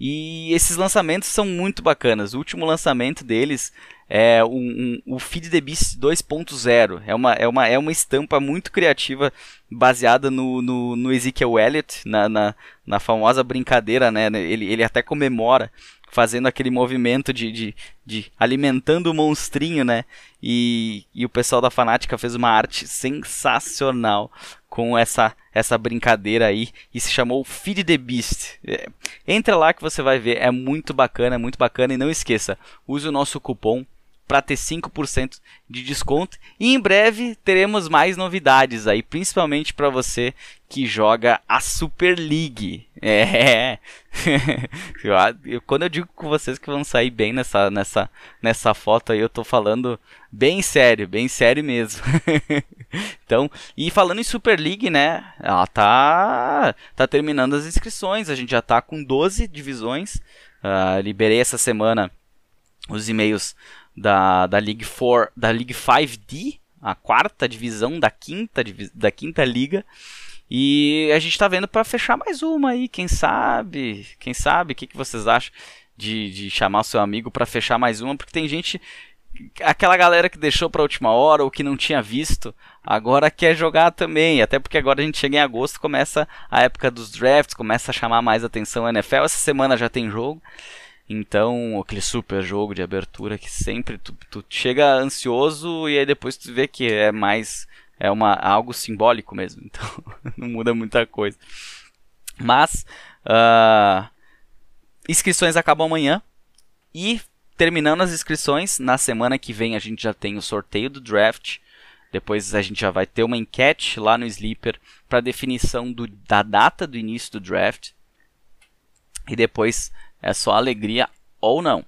E esses lançamentos são muito bacanas. O último lançamento deles é o um, um, um Feed the Beast dois ponto zero. É uma, é, uma, é uma estampa muito criativa baseada no, no, no Ezekiel Elliott, na, na, na famosa brincadeira, né? Ele, ele até comemora fazendo aquele movimento de, de, de alimentando o monstrinho, né? E, e o pessoal da Fanatica fez uma arte sensacional com essa, essa brincadeira aí. E se chamou Feed the Beast. É, entra lá que você vai ver. É muito bacana, é muito bacana. E não esqueça, use o nosso cupom para ter cinco por cento de desconto. E em breve teremos mais novidades aí, principalmente para você que joga a Super League. É. Quando eu digo com vocês que vão sair bem nessa, nessa, nessa foto aí, eu tô falando bem sério, bem sério mesmo. Então, e falando em Super League, né? Ela tá, tá terminando as inscrições, a gente já tá com doze divisões. Uh, liberei essa semana os e-mails Da, da League quatro, da League cinco D, a quarta divisão da quinta, da quinta liga, E a gente está vendo para fechar mais uma aí, quem sabe, quem sabe, o que, que vocês acham de, de chamar o seu amigo para fechar mais uma, porque tem gente, aquela galera que deixou para a última hora ou que não tinha visto, agora quer jogar também, até porque agora a gente chega em agosto, começa a época dos drafts, começa a chamar mais atenção a N F L, essa semana já tem jogo, então aquele super jogo de abertura que sempre tu, tu chega ansioso e aí depois tu vê que é mais... É uma, algo simbólico mesmo, então não muda muita coisa. Mas uh, inscrições acabam amanhã e terminando as inscrições, na semana que vem a gente já tem o sorteio do draft. Depois a gente já vai ter uma enquete lá no Sleeper para definição do, da data do início do draft. E depois é só alegria ou não.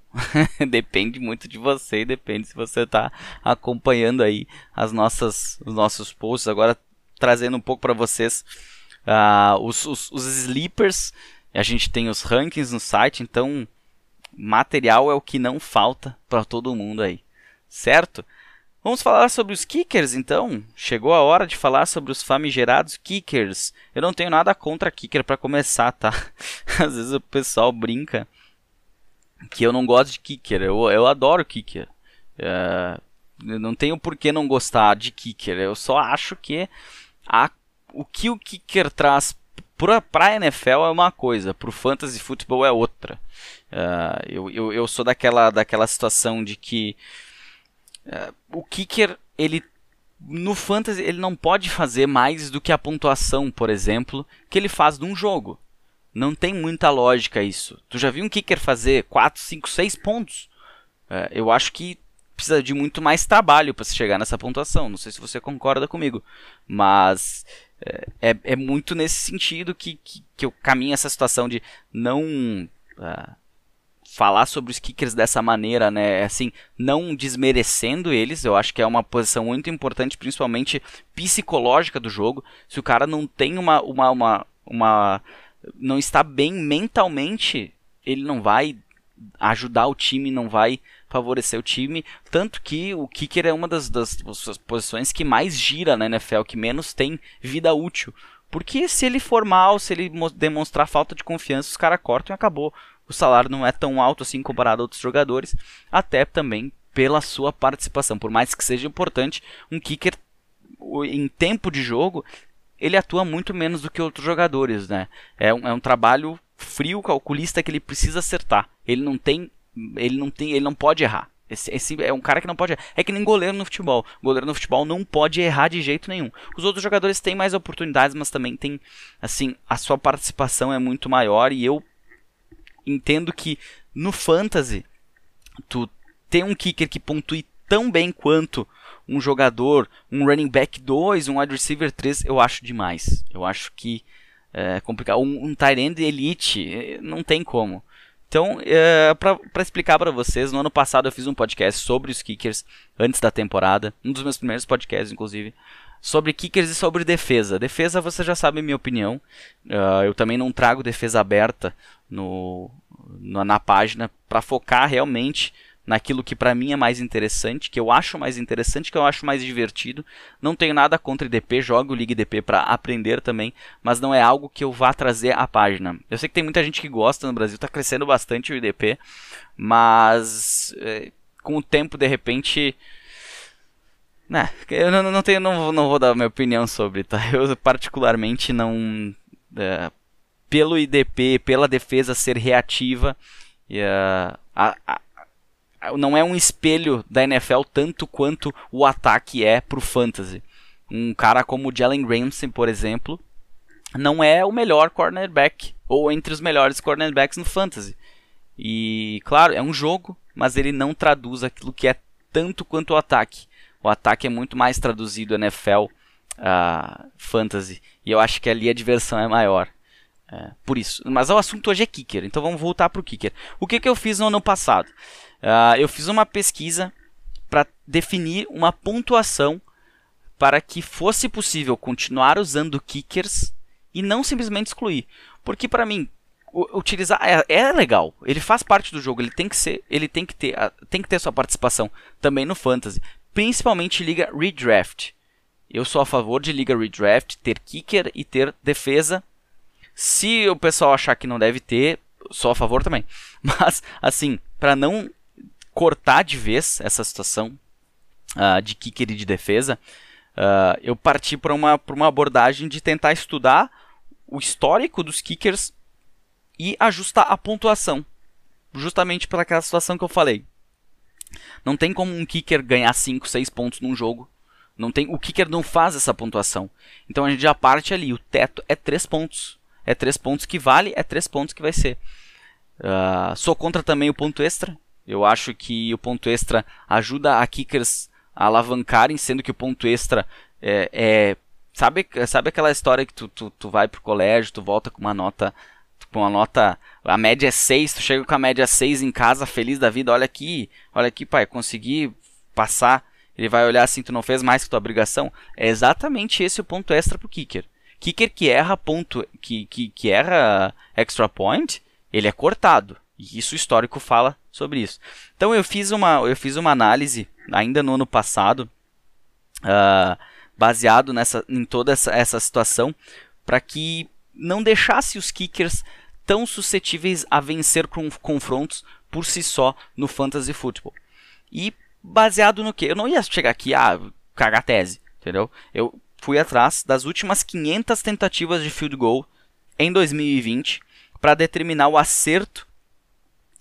Depende muito de você, depende se você está acompanhando aí as nossas, os nossos posts. Agora trazendo um pouco para vocês uh, os, os, os sleepers. A gente tem os rankings no site, então material é o que não falta para todo mundo aí, certo? Vamos falar sobre os kickers então. Chegou a hora de falar sobre os famigerados kickers. Eu não tenho nada contra kicker para começar, tá? Às vezes o pessoal brinca que eu não gosto de kicker, eu, eu adoro kicker, uh, eu não tenho por que não gostar de kicker, eu só acho que a, o que o kicker traz pra, pra N F L é uma coisa, pro Fantasy Futebol é outra. Uh, eu, eu, eu sou daquela, daquela situação de que uh, o kicker, ele no Fantasy, ele não pode fazer mais do que a pontuação, por exemplo, que ele faz num jogo. Não tem muita lógica isso. Tu já viu um kicker fazer quatro, cinco, seis pontos? É, eu acho que precisa de muito mais trabalho para se chegar nessa pontuação. Não sei se você concorda comigo. Mas é, é muito nesse sentido que, que, que eu caminho essa situação de não uh, falar sobre os kickers dessa maneira, né? Assim, não desmerecendo eles. Eu acho que é uma posição muito importante, principalmente psicológica do jogo. Se o cara não tem uma... uma, uma, uma não está bem mentalmente, ele não vai ajudar o time, não vai favorecer o time, tanto que o kicker é uma das, das, das posições que mais gira na N F L, que menos tem vida útil, porque se ele for mal, se ele demonstrar falta de confiança, os caras cortam e acabou. O salário não é tão alto assim comparado a outros jogadores, até também pela sua participação, por mais que seja importante, um kicker em tempo de jogo ele atua muito menos do que outros jogadores, né? É um, é um trabalho frio, calculista, que ele precisa acertar. Ele não tem, ele não tem, ele não pode errar. Esse, esse é um cara que não pode errar. É que nem goleiro no futebol. Goleiro no futebol não pode errar de jeito nenhum. Os outros jogadores têm mais oportunidades, mas também tem, assim, a sua participação é muito maior. E eu entendo que no fantasy, tu tem um kicker que pontue tão bem quanto um jogador, um running back dois, um wide receiver três, eu acho demais. Eu acho que é complicado. Um, um tight end elite, não tem como. Então, é, para explicar para vocês, no ano passado eu fiz um podcast sobre os kickers, antes da temporada, um dos meus primeiros podcasts, inclusive, sobre kickers e sobre defesa. Defesa, você já sabe a minha opinião. Uh, eu também não trago defesa aberta no, no, na página, para focar realmente naquilo que para mim é mais interessante, que eu acho mais interessante, que eu acho mais divertido. Não tenho nada contra I D P, jogo League I D P para aprender também, mas não é algo que eu vá trazer à página. Eu sei que tem muita gente que gosta no Brasil, está crescendo bastante o I D P, mas é, com o tempo, de repente... Né, eu não, não, tenho, não, não vou dar minha opinião sobre, tá? Eu particularmente não... É, pelo I D P, pela defesa ser reativa, e, é, a, a, não é um espelho da N F L tanto quanto o ataque é pro fantasy. Um cara como o Jalen Ramsey, por exemplo, não é o melhor cornerback, ou entre os melhores cornerbacks no fantasy. E, claro, é um jogo, mas ele não traduz aquilo que é tanto quanto o ataque. O ataque é muito mais traduzido N F L uh, fantasy, e eu acho que ali a diversão é maior. É, por isso. Mas o assunto hoje é kicker, então vamos voltar pro kicker. O que, que eu fiz no ano passado? Uh, eu fiz uma pesquisa para definir uma pontuação para que fosse possível continuar usando kickers e não simplesmente excluir. Porque para mim, utilizar é, é legal, ele faz parte do jogo, ele tem que ser, ele tem que ter, tem que ter sua participação também no fantasy, principalmente liga redraft. Eu sou a favor de Liga Redraft, ter kicker e ter defesa. Se o pessoal achar que não deve ter, sou a favor também. Mas, assim, para não cortar de vez essa situação uh, de kicker e de defesa, uh, eu parti para uma, para uma abordagem de tentar estudar o histórico dos kickers e ajustar a pontuação. Justamente para aquela situação que eu falei. Não tem como um kicker ganhar cinco, seis pontos num jogo. Não tem, o kicker não faz essa pontuação. Então a gente já parte ali. O teto é três pontos. É três pontos que vale, é três pontos que vai ser. Uh, sou contra também o ponto extra. Eu acho que o ponto extra ajuda a kickers a alavancarem, sendo que o ponto extra é... é sabe, sabe aquela história que tu, tu, tu vai pro colégio, tu volta com uma nota... Com a nota, a média é seis, tu chega com a média seis em casa, feliz da vida, olha aqui, olha aqui pai, consegui passar. Ele vai olhar assim, tu não fez mais que tua obrigação. É exatamente esse o ponto extra pro kicker. Kicker que erra ponto, que, que, que erra extra point, ele é cortado. E isso o histórico fala sobre isso. Então eu fiz uma, eu fiz uma análise, ainda no ano passado, uh, baseado nessa, em toda essa, essa situação, para que não deixasse os kickers tão suscetíveis a vencer com confrontos por si só no Fantasy Football. E baseado no que? Eu não ia chegar aqui a ah, cagar tese, entendeu? Eu fui atrás das últimas quinhentas tentativas de field goal em dois mil e vinte para determinar o acerto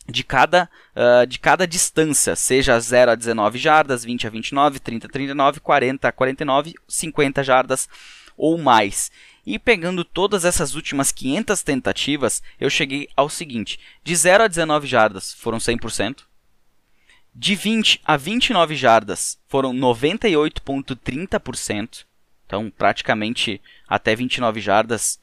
de cada, uh, de cada distância, seja zero a dezenove jardas, vinte a vinte e nove, trinta a trinta e nove, quarenta a quarenta e nove, cinquenta jardas ou mais. E pegando todas essas últimas quinhentas tentativas, eu cheguei ao seguinte. De zero a dezenove jardas foram cem por cento. De vinte a vinte e nove jardas foram noventa e oito vírgula trinta por cento. Então, praticamente até vinte e nove jardas,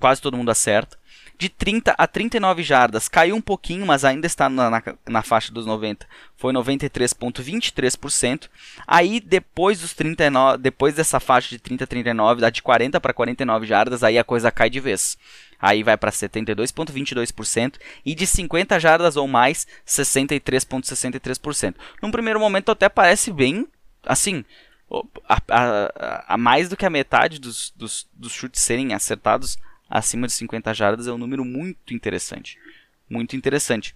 quase todo mundo acerta. De trinta a trinta e nove jardas, caiu um pouquinho, mas ainda está na, na, na faixa dos noventa. Foi noventa e três vírgula vinte e três por cento. Aí, depois, dos trinta e nove, depois dessa faixa de trinta a trinta e nove, dá de quarenta para quarenta e nove jardas, aí a coisa cai de vez. Aí vai para setenta e dois vírgula vinte e dois por cento. E de cinquenta jardas ou mais, sessenta e três vírgula sessenta e três por cento. Num primeiro momento, até parece bem, assim, a, a, a mais do que a metade dos, dos, dos chutes serem acertados acima de cinquenta jardas, é um número muito interessante, muito interessante.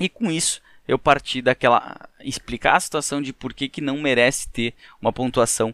E com isso eu parti daquela, explicar a situação de por que que não merece ter uma pontuação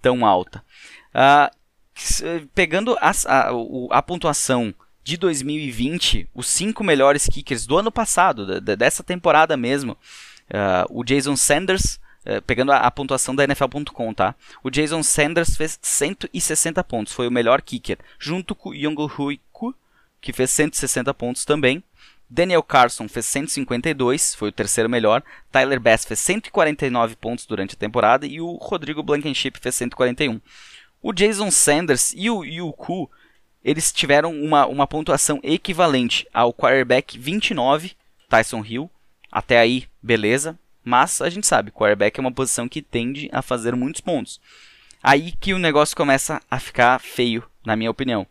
tão alta. Uh, pegando a, a, a pontuação de dois mil e vinte, os cinco melhores kickers do ano passado, da, dessa temporada mesmo, uh, o Jason Sanders, pegando a, a pontuação da N F L ponto com, tá? O Jason Sanders fez cento e sessenta pontos, foi o melhor kicker, junto com o Yongo Huiku, que fez cento e sessenta pontos também. Daniel Carson fez cento e cinquenta e dois, foi o terceiro melhor. Tyler Bass fez cento e quarenta e nove pontos durante a temporada e o Rodrigo Blankenship fez cento e quarenta e um. O Jason Sanders e o Huiku, eles tiveram uma, uma pontuação equivalente ao quarterback vinte e nove, Taysom Hill. Até aí, beleza. Mas a gente sabe, quarterback é uma posição que tende a fazer muitos pontos. Aí que o negócio começa a ficar feio, na minha opinião.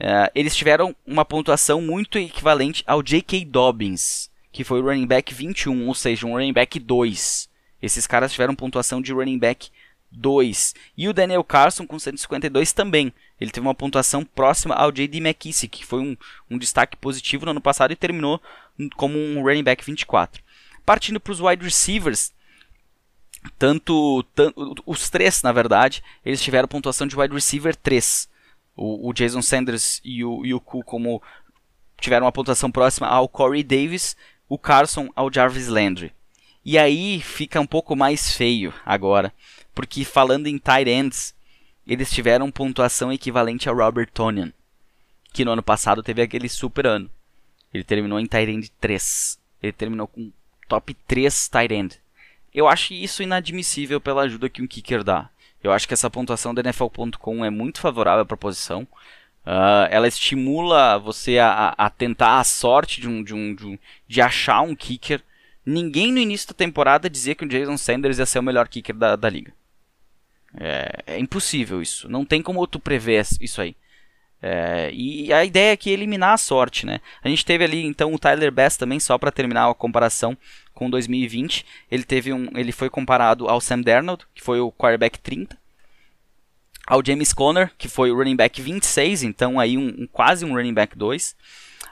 Uh, eles tiveram uma pontuação muito equivalente ao J K Dobbins, que foi o running back vinte e um, ou seja, um running back dois. Esses caras tiveram pontuação de running back dois. E o Daniel Carson com cento e cinquenta e dois também. Ele teve uma pontuação próxima ao J D McKissick, que foi um, um destaque positivo no ano passado e terminou como um running back vinte e quatro. Partindo para os wide receivers, tanto, tanto, os três, na verdade, eles tiveram pontuação de wide receiver três. O, o Jason Sanders e o, e o Ku como tiveram uma pontuação próxima ao Corey Davis, o Carson ao Jarvis Landry. E aí fica um pouco mais feio agora, porque falando em tight ends, eles tiveram pontuação equivalente ao Robert Tonyan, que no ano passado teve aquele super ano. Ele terminou em tight end três. Ele terminou com top três tight end. Eu acho isso inadmissível pela ajuda que um kicker dá. Eu acho que essa pontuação da N F L ponto com é muito favorável para a posição. Uh, ela estimula você a, a tentar a sorte de, um, de, um, de, um, de achar um kicker. Ninguém no início da temporada dizia que o Jason Sanders ia ser o melhor kicker da, da liga. É, é impossível isso. Não tem como tu prever isso aí. É, e a ideia aqui é eliminar a sorte, né? A gente teve ali então o Tyler Bass também, só para terminar a comparação com dois mil e vinte. Ele, teve um, ele foi comparado ao Sam Darnold, que foi o quarterback trinta. ao James Conner, que foi o running back vinte e seis, então aí um, um, quase um running back dois,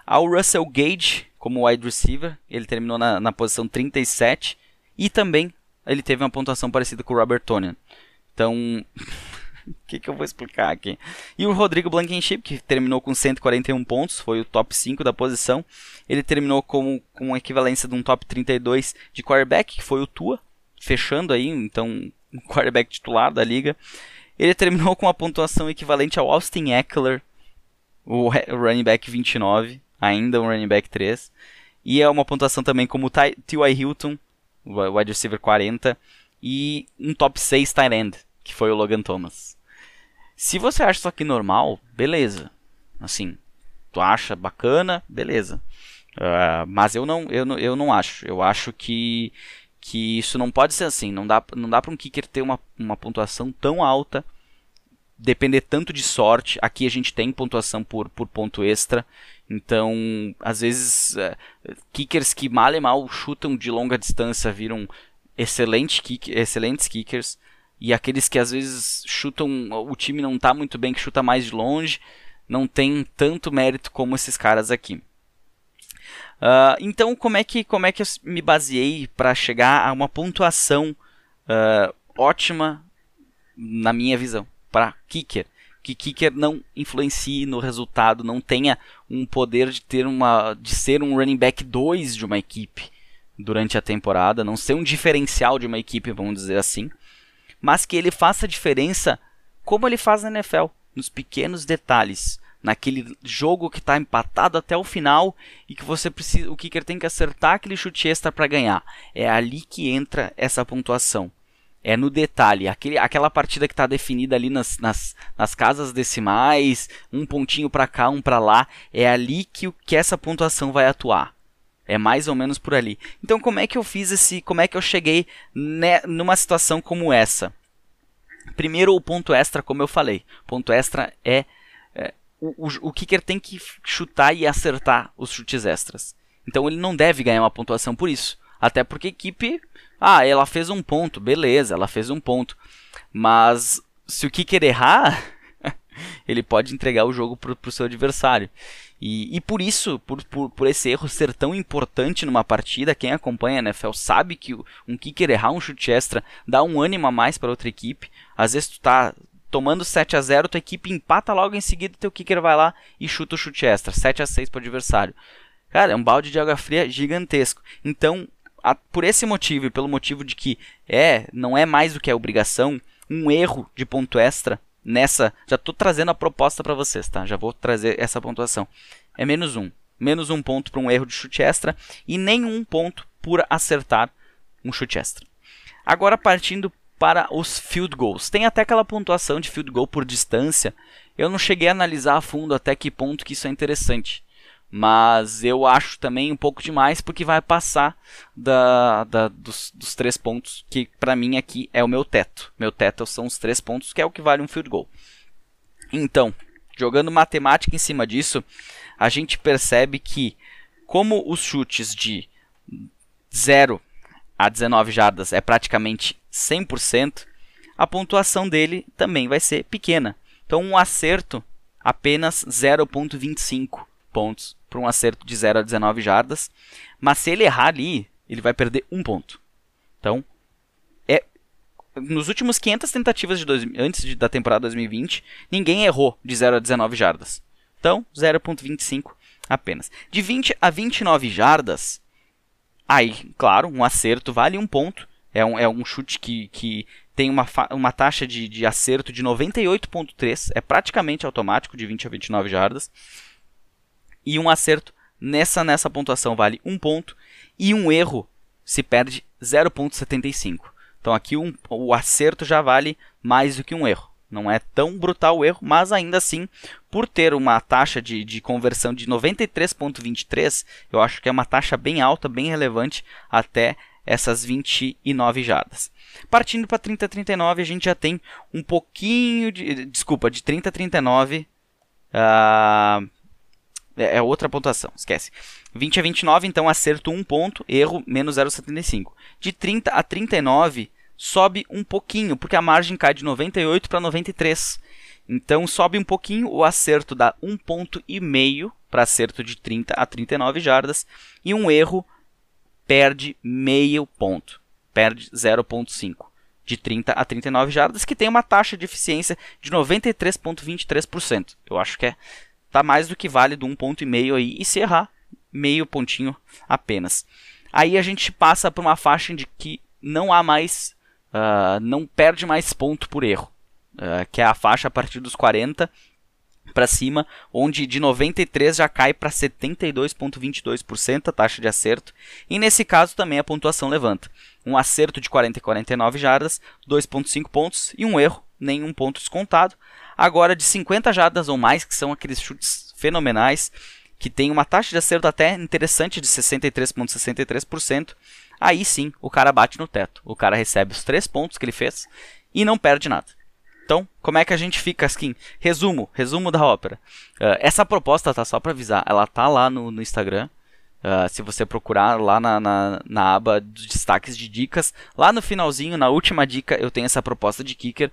ao Russell Gage como wide receiver, ele terminou na, na posição trinta e sete, e também ele teve uma pontuação parecida com o Robert Tonyan. Então, o que, que eu vou explicar aqui? E o Rodrigo Blankenship, que terminou com cento e quarenta e um pontos, foi o top cinco da posição, ele terminou com, com a equivalência de um top trinta e dois de quarterback, que foi o Tua, fechando aí, então, um quarterback titular da liga. Ele terminou com uma pontuação equivalente ao Austin Eckler, o running back vinte e nove, ainda um running back três. E é uma pontuação também como o T Y. Hilton, o wide receiver quarenta, e um top seis tight end, que foi o Logan Thomas. Se você acha isso aqui normal, beleza. Assim, tu acha bacana, beleza. Uh, mas eu não, eu, não, eu não acho. Eu acho que... que isso não pode ser assim, não dá, não dá para um kicker ter uma, uma pontuação tão alta, depender tanto de sorte. Aqui a gente tem pontuação por, por ponto extra, então às vezes é, kickers que mal e mal chutam de longa distância viram excelente kick, excelentes kickers, e aqueles que às vezes chutam, o time não está muito bem, que chuta mais de longe, não tem tanto mérito como esses caras aqui. Uh, então, como é, que, como é que eu me baseei para chegar a uma pontuação uh, ótima, na minha visão, para kicker? Que kicker não influencie no resultado, não tenha um poder de, ter uma, de ser um running back dois de uma equipe durante a temporada, não ser um diferencial de uma equipe, vamos dizer assim, mas que ele faça diferença como ele faz na N F L, nos pequenos detalhes. Naquele jogo que está empatado até o final e que você precisa, o kicker tem que acertar aquele chute extra para ganhar. É ali que entra essa pontuação. É no detalhe. Aquele, aquela partida que está definida ali nas, nas, nas casas decimais, um pontinho para cá, um para lá. É ali que, que essa pontuação vai atuar. É mais ou menos por ali. Então, como é que eu fiz esse. Como é que eu cheguei ne, numa situação como essa? Primeiro, o ponto extra, como eu falei. O ponto extra é. é O, o, o kicker tem que chutar e acertar os chutes extras. Então ele não deve ganhar uma pontuação por isso. Até porque a equipe... Ah, ela fez um ponto. Beleza, ela fez um ponto. Mas se o kicker errar, ele pode entregar o jogo para o seu adversário. E, e por isso, por, por, por esse erro ser tão importante numa partida, quem acompanha a N F L sabe que um kicker errar um chute extra dá um ânimo a mais para outra equipe. Às vezes tu tá... tomando sete a zero, tua equipe empata logo em seguida, teu kicker vai lá e chuta o chute extra. sete a seis para o adversário. Cara, é um balde de água fria gigantesco. Então, a, por esse motivo e pelo motivo de que é, não é mais do que é obrigação, um erro de ponto extra nessa... Já estou trazendo a proposta para vocês, tá? Já vou trazer essa pontuação. É menos um. Menos um ponto para um erro de chute extra e nenhum ponto por acertar um chute extra. Agora, partindo para os field goals. Tem até aquela pontuação de field goal por distância. Eu não cheguei a analisar a fundo até que ponto que isso é interessante. Mas eu acho também um pouco demais, porque vai passar da, da, dos, dos três pontos, que para mim aqui é o meu teto. Meu teto são os três pontos, que é o que vale um field goal. Então, jogando matemática em cima disso, a gente percebe que como os chutes de zero a dezenove jardas é praticamente cem por cento, a pontuação dele também vai ser pequena. Então, um acerto, apenas zero vírgula vinte e cinco pontos para um acerto de zero a dezenove jardas. Mas se ele errar ali, ele vai perder um ponto. Então, é, nos últimos quinhentas tentativas de dois, antes de, da temporada dois mil e vinte, ninguém errou de zero a dezenove jardas. Então, zero vírgula vinte e cinco apenas. De vinte a vinte e nove jardas, aí, claro, um acerto vale um ponto. É um, é um chute que, que tem uma, uma taxa de, de acerto de noventa e oito vírgula três. É praticamente automático, de vinte a vinte e nove jardas. E um acerto nessa, nessa pontuação vale um ponto. E um erro se perde zero vírgula setenta e cinco. Então aqui um, o acerto já vale mais do que um erro. Não é tão brutal o erro, mas ainda assim, por ter uma taxa de, de conversão de noventa e três vírgula vinte e três, eu acho que é uma taxa bem alta, bem relevante até... essas vinte e nove jardas. Partindo para trinta a trinta e nove, a gente já tem um pouquinho de... Desculpa, de trinta a trinta e nove... Uh, é outra pontuação, esquece. vinte a vinte e nove, então acerto um ponto, erro menos zero vírgula setenta e cinco. De trinta a trinta e nove, sobe um pouquinho, porque a margem cai de noventa e oito para noventa e três. Então sobe um pouquinho, o acerto dá um ponto cinco para acerto de trinta a trinta e nove jardas, e um erro perde meio ponto, perde zero ponto cinco de trinta a trinta e nove jardas, que tem uma taxa de eficiência de noventa e três vírgula vinte e três por cento. Eu acho que é, tá mais do que válido um ponto cinco aí, e se errar, meio pontinho apenas. Aí a gente passa por uma faixa de que não há mais, uh, não perde mais ponto por erro, uh, que é a faixa a partir dos quarenta para cima, onde de noventa e três já cai para setenta e dois vírgula vinte e dois por cento a taxa de acerto, e nesse caso também a pontuação levanta. Um acerto de quarenta e quarenta e nove jardas, dois ponto cinco pontos, e um erro, nenhum ponto descontado. Agora de cinquenta jardas ou mais, que são aqueles chutes fenomenais, que tem uma taxa de acerto até interessante de sessenta e três vírgula sessenta e três por cento, aí sim o cara bate no teto, o cara recebe os três pontos que ele fez e não perde nada. Então, como é que a gente fica, Skin? Resumo, resumo da ópera. Uh, essa proposta, tá, só para avisar, ela tá lá no, no Instagram. Uh, se você procurar lá na, na, na aba dos destaques de dicas, lá no finalzinho, na última dica, eu tenho essa proposta de kicker.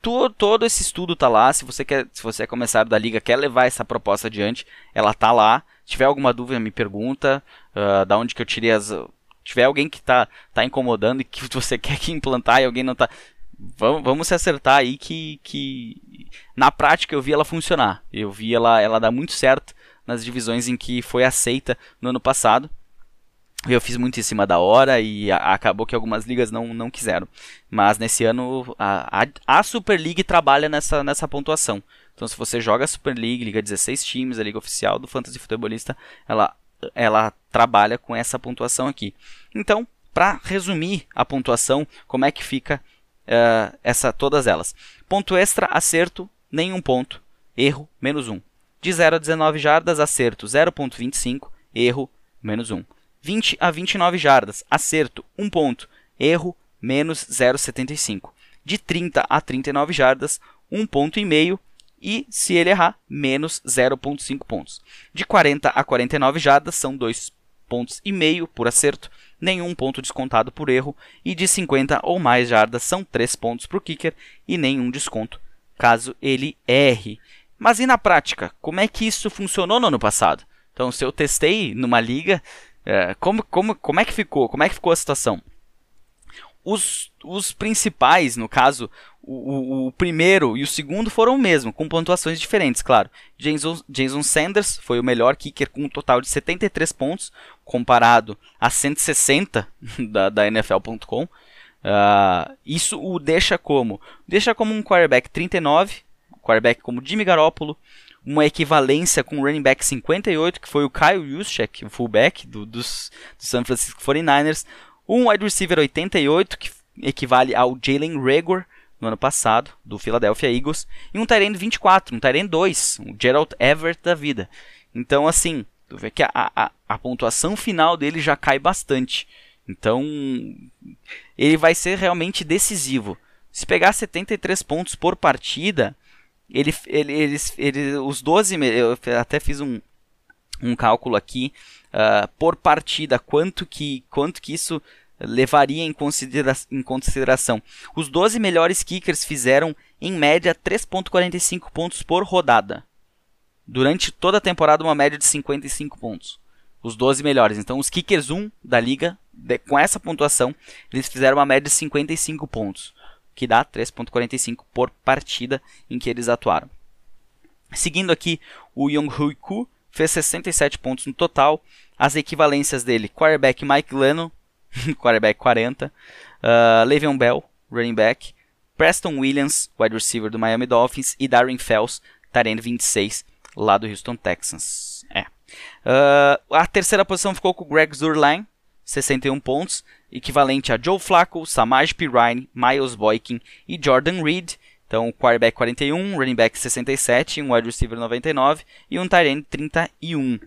Todo, todo esse estudo tá lá. Se você quer, se você é comissário da liga, quer levar essa proposta adiante, ela tá lá. Se tiver alguma dúvida, me pergunta. Uh, da onde que eu tirei as... Se tiver alguém que tá, tá incomodando e que você quer que implantar e alguém não tá... Vamos, vamos se acertar aí que, que na prática eu vi ela funcionar. Eu vi ela, ela dar muito certo nas divisões em que foi aceita no ano passado. Eu fiz muito em cima da hora e a, acabou que algumas ligas não, não quiseram. Mas nesse ano a, a, a Super League trabalha nessa, nessa pontuação. Então se você joga a Super League, liga dezesseis times, a liga oficial do Fantasy Futebolista, ela, ela trabalha com essa pontuação aqui. Então, para resumir a pontuação, como é que fica... Uh, essa, todas elas. Ponto extra, acerto, nenhum ponto. Erro, menos um. De zero a dezenove jardas, acerto, zero ponto vinte e cinco. Erro, menos um. vinte a vinte e nove jardas, acerto, um ponto. Erro, menos zero vírgula setenta e cinco. De trinta a trinta e nove jardas, um ponto cinco. E, se ele errar, menos zero ponto cinco pontos. De quarenta a quarenta e nove jardas, são dois pontos e meio por acerto, nenhum ponto descontado por erro, e de cinquenta ou mais jardas são três pontos para o kicker e nenhum desconto caso ele erre. Mas e na prática? Como é que isso funcionou no ano passado? Então, se eu testei numa liga, como, como, como é que ficou? Como é que ficou a situação? Os, os principais, no caso, o, o, o primeiro e o segundo foram o mesmo, com pontuações diferentes, claro. Jason, Jason Sanders foi o melhor kicker com um total de setenta e três pontos, comparado a cento e sessenta da, da N F L ponto com. Uh, isso o deixa como? Deixa como um quarterback trinta e nove, um quarterback como Jimmy Garoppolo, uma equivalência com o running back cinquenta e oito, que foi o Kyle Juszczyk, o fullback do, dos, do San Francisco forty-niners, um wide receiver oitenta e oito, que equivale ao Jalen Reagor, no ano passado, do Philadelphia Eagles, e um tight end vinte e quatro, um tight end dois, um Gerald Everett da vida. Então, assim, tu vê que a, a, a pontuação final dele já cai bastante. Então, ele vai ser realmente decisivo. Se pegar setenta e três pontos por partida, ele, ele, ele, ele, os doze... Eu até fiz um, um cálculo aqui... Uh, por partida, quanto que, quanto que isso levaria em, considera em consideração. Os doze melhores kickers fizeram, em média, três ponto quarenta e cinco pontos por rodada. Durante toda a temporada, uma média de cinquenta e cinco pontos. Os doze melhores. Então, os kickers um da liga, de, com essa pontuação, eles fizeram uma média de cinquenta e cinco pontos, que dá três ponto quarenta e cinco por partida em que eles atuaram. Seguindo aqui, o Young-Hui Koo fez sessenta e sete pontos no total. As equivalências dele: quarterback Mike Glennon, quarterback quarenta, uh, Le'Veon Bell, running back, Preston Williams, wide receiver do Miami Dolphins, e Darren Fells, tight end vinte e seis, lá do Houston Texans. É. Uh, a terceira posição ficou com o Greg Zuerlein, sessenta e um pontos, equivalente a Joe Flacco, Samaje Perine, Miles Boykin e Jordan Reed. Então, quarterback quarenta e um, running back sessenta e sete, um wide receiver noventa e nove e um tight end trinta e um.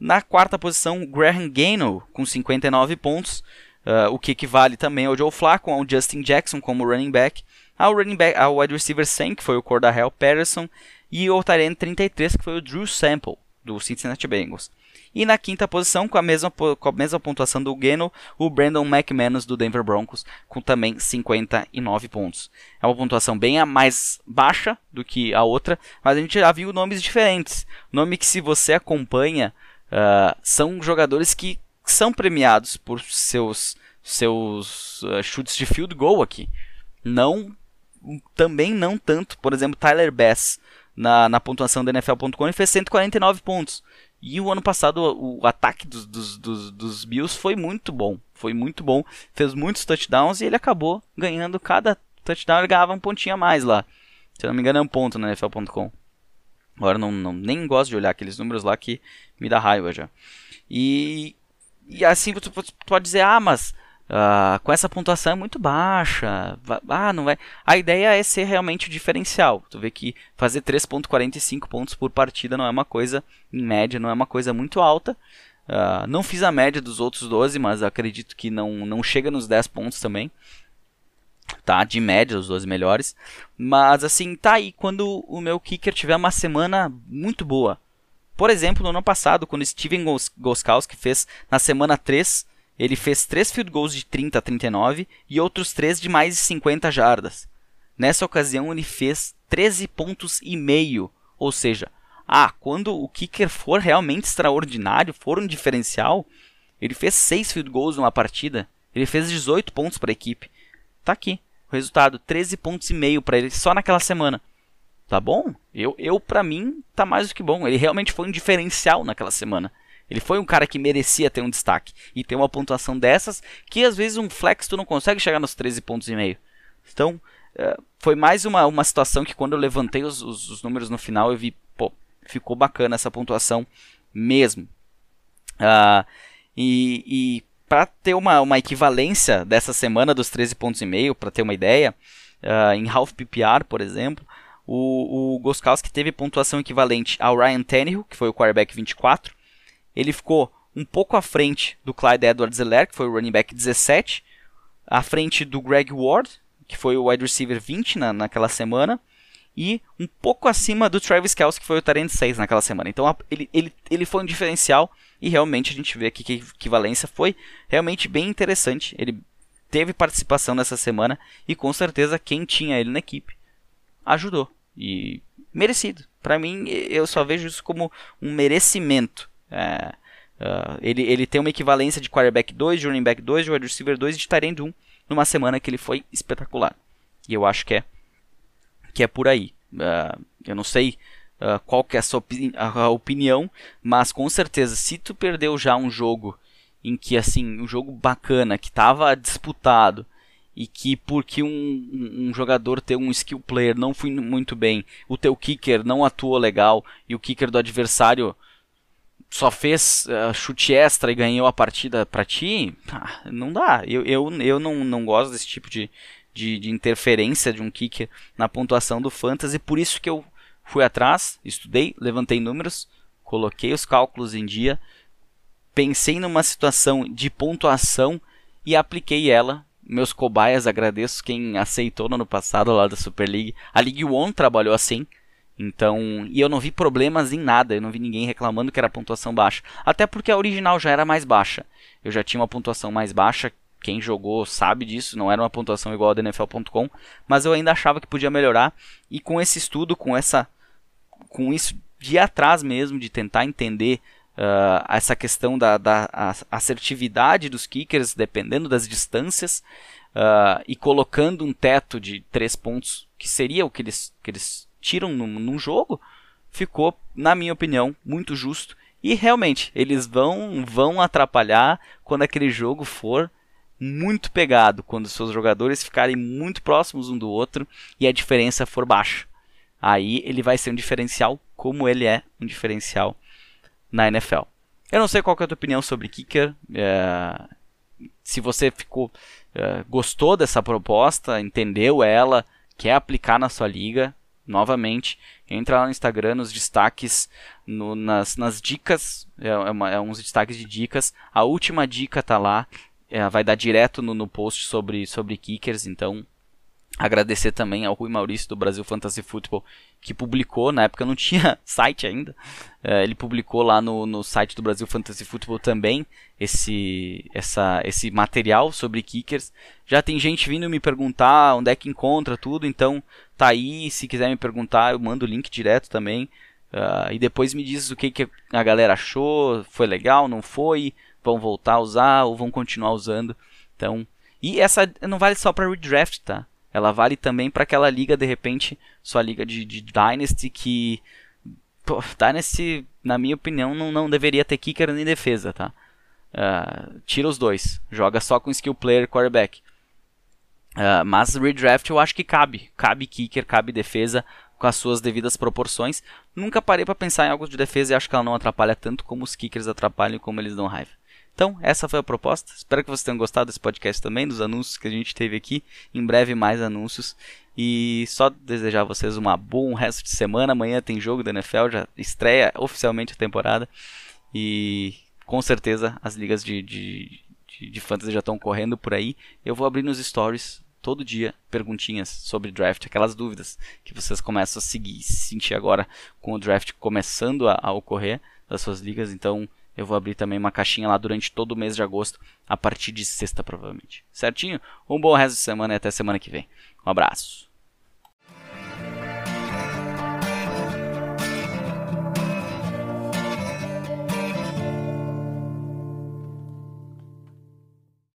Na quarta posição, Graham Gano, com cinquenta e nove pontos, uh, o que equivale também ao Joe Flacco, ao Justin Jackson como running back, ao, running back, ao wide receiver cem, que foi o Cordarrelle Patterson, e ao tight end trinta e três, que foi o Drew Sample, do Cincinnati Bengals. E na quinta posição, com a mesma, com a mesma pontuação do Geno, o Brandon McManus do Denver Broncos, com também cinquenta e nove pontos. É uma pontuação bem a mais baixa do que a outra, mas a gente já viu nomes diferentes. Nome que, se você acompanha, uh, são jogadores que são premiados por seus, seus uh, chutes de field goal aqui. Não, também não tanto. Por exemplo, Tyler Bass, na, na pontuação da N F L ponto com, ele fez cento e quarenta e nove pontos. E o ano passado o, o ataque dos, dos, dos, dos Bills foi muito bom. Foi muito bom. Fez muitos touchdowns e ele acabou ganhando cada touchdown. Ele ganhava um pontinho a mais lá. Se eu não me engano, é um ponto na N F L ponto com. Agora não, não, nem gosto de olhar aqueles números lá que me dá raiva já. E, e assim você pode dizer, ah, mas uh, com essa pontuação é muito baixa. Ah, não vai. A ideia é ser realmente o diferencial. Tu vê que fazer três vírgula quarenta e cinco pontos por partida não é uma coisa, em média, não é uma coisa muito alta. Uh, não fiz a média dos outros doze, mas acredito que não, não chega nos dez pontos também. Tá, de média, os doze melhores. Mas assim, tá aí, quando o meu kicker tiver uma semana muito boa. Por exemplo, no ano passado, quando Steven Gostkowski fez na semana três, ele fez três field goals de trinta a trinta e nove e outros três de mais de cinquenta jardas. Nessa ocasião, ele fez treze pontos e meio. Ou seja, ah, quando o kicker for realmente extraordinário, for um diferencial, ele fez seis field goals numa partida, ele fez dezoito pontos para a equipe. Tá aqui o resultado, treze pontos e meio para ele só naquela semana. Tá bom? Eu, eu para mim tá mais do que bom. Ele realmente foi um diferencial naquela semana. Ele foi um cara que merecia ter um destaque e ter uma pontuação dessas que às vezes um flex tu não consegue chegar nos treze pontos e meio. Então, foi mais uma, uma situação que quando eu levantei os, os, os números no final eu vi, pô, ficou bacana essa pontuação mesmo. Uh, e, e para ter uma, uma equivalência dessa semana dos treze pontos e meio, para ter uma ideia, uh, em half P P R, por exemplo, o, o Gostkowski teve pontuação equivalente ao Ryan Tannehill, que foi o quarterback vinte e quatro. Ele ficou um pouco à frente do Clyde Edwards-Helaire, que foi o running back dezessete, à frente do Greg Ward, que foi o wide receiver vinte na, naquela semana, e um pouco acima do Travis Kelce, que foi o tight end seis naquela semana. Então ele, ele, ele foi um diferencial. E realmente a gente vê aqui que a equivalência foi realmente bem interessante. Ele teve participação nessa semana e com certeza quem tinha ele na equipe ajudou. E merecido. Para mim, eu só vejo isso como um merecimento. É, uh, ele, ele tem uma equivalência de quarterback dois, de running back dois, de wide receiver dois e de tight end um numa semana que ele foi espetacular. E eu acho que é, que é por aí. Uh, eu não sei... Uh, qual que é a sua opini- a opinião, mas com certeza, se tu perdeu já um jogo em que, assim, um jogo bacana, que estava disputado, e que porque um, um, um jogador teu, um skill player, não foi muito bem, o teu kicker não atuou legal, e o kicker do adversário só fez uh, chute extra e ganhou a partida pra ti, ah, não dá. Eu, eu, eu não, não gosto desse tipo de, de, de interferência de um kicker na pontuação do Fantasy, por isso que eu fui atrás, estudei, levantei números, coloquei os cálculos em dia, pensei numa situação de pontuação e apliquei ela. Meus cobaias, agradeço quem aceitou no ano passado lá da Super League. A League One trabalhou assim, então, e eu não vi problemas em nada, eu não vi ninguém reclamando que era pontuação baixa. Até porque a original já era mais baixa, eu já tinha uma pontuação mais baixa. Quem jogou sabe disso, não era uma pontuação igual a da N F L ponto com, mas eu ainda achava que podia melhorar. E com esse estudo, com essa... com isso de atrás mesmo, de tentar entender uh, essa questão da, da assertividade dos kickers, dependendo das distâncias, uh, e colocando um teto de três pontos, que seria o que eles, que eles tiram num, num jogo, ficou, na minha opinião, muito justo. E realmente, eles vão, vão atrapalhar quando aquele jogo for muito pegado, quando seus jogadores ficarem muito próximos um do outro e a diferença for baixa. Aí ele vai ser um diferencial, como ele é um diferencial na N F L. Eu não sei qual que é a tua opinião sobre kicker. É... Se você ficou, é... gostou dessa proposta, entendeu ela, quer aplicar na sua liga, novamente, entra lá no Instagram, nos destaques, no, nas, nas dicas, é, uma, é uns destaques de dicas. A última dica tá lá, é, vai dar direto no, no post sobre, sobre kickers, então... Agradecer também ao Rui Maurício do Brasil Fantasy Football, que publicou, na época não tinha site ainda, ele publicou lá no, no site do Brasil Fantasy Football também esse, essa, esse material sobre kickers. Já tem gente vindo me perguntar onde é que encontra tudo, então tá aí, se quiser me perguntar eu mando o link direto também. Uh, e depois me diz o que, que a galera achou, foi legal, não foi, vão voltar a usar ou vão continuar usando. Então, e essa não vale só para redraft, tá? Ela vale também para aquela liga, de repente, sua liga de, de Dynasty, que... Pô, Dynasty, na minha opinião, não, não deveria ter kicker nem defesa, tá? Uh, tira os dois. Joga só com skill player e quarterback. Uh, mas redraft eu acho que cabe. Cabe kicker, cabe defesa, com as suas devidas proporções. Nunca parei para pensar em algo de defesa e acho que ela não atrapalha tanto como os kickers atrapalham e como eles dão raiva. Então, essa foi a proposta. Espero que vocês tenham gostado desse podcast também, dos anúncios que a gente teve aqui. Em breve, mais anúncios. E só desejar a vocês um bom resto de semana. Amanhã tem jogo da N F L, já estreia oficialmente a temporada. E, com certeza, as ligas de, de, de, de fantasy já estão correndo por aí. Eu vou abrir nos stories todo dia perguntinhas sobre draft, aquelas dúvidas que vocês começam a seguir, sentir agora com o draft começando a, a ocorrer das suas ligas. Então, eu vou abrir também uma caixinha lá durante todo o mês de agosto, a partir de sexta provavelmente. Certinho? Um bom resto de semana e até semana que vem. Um abraço.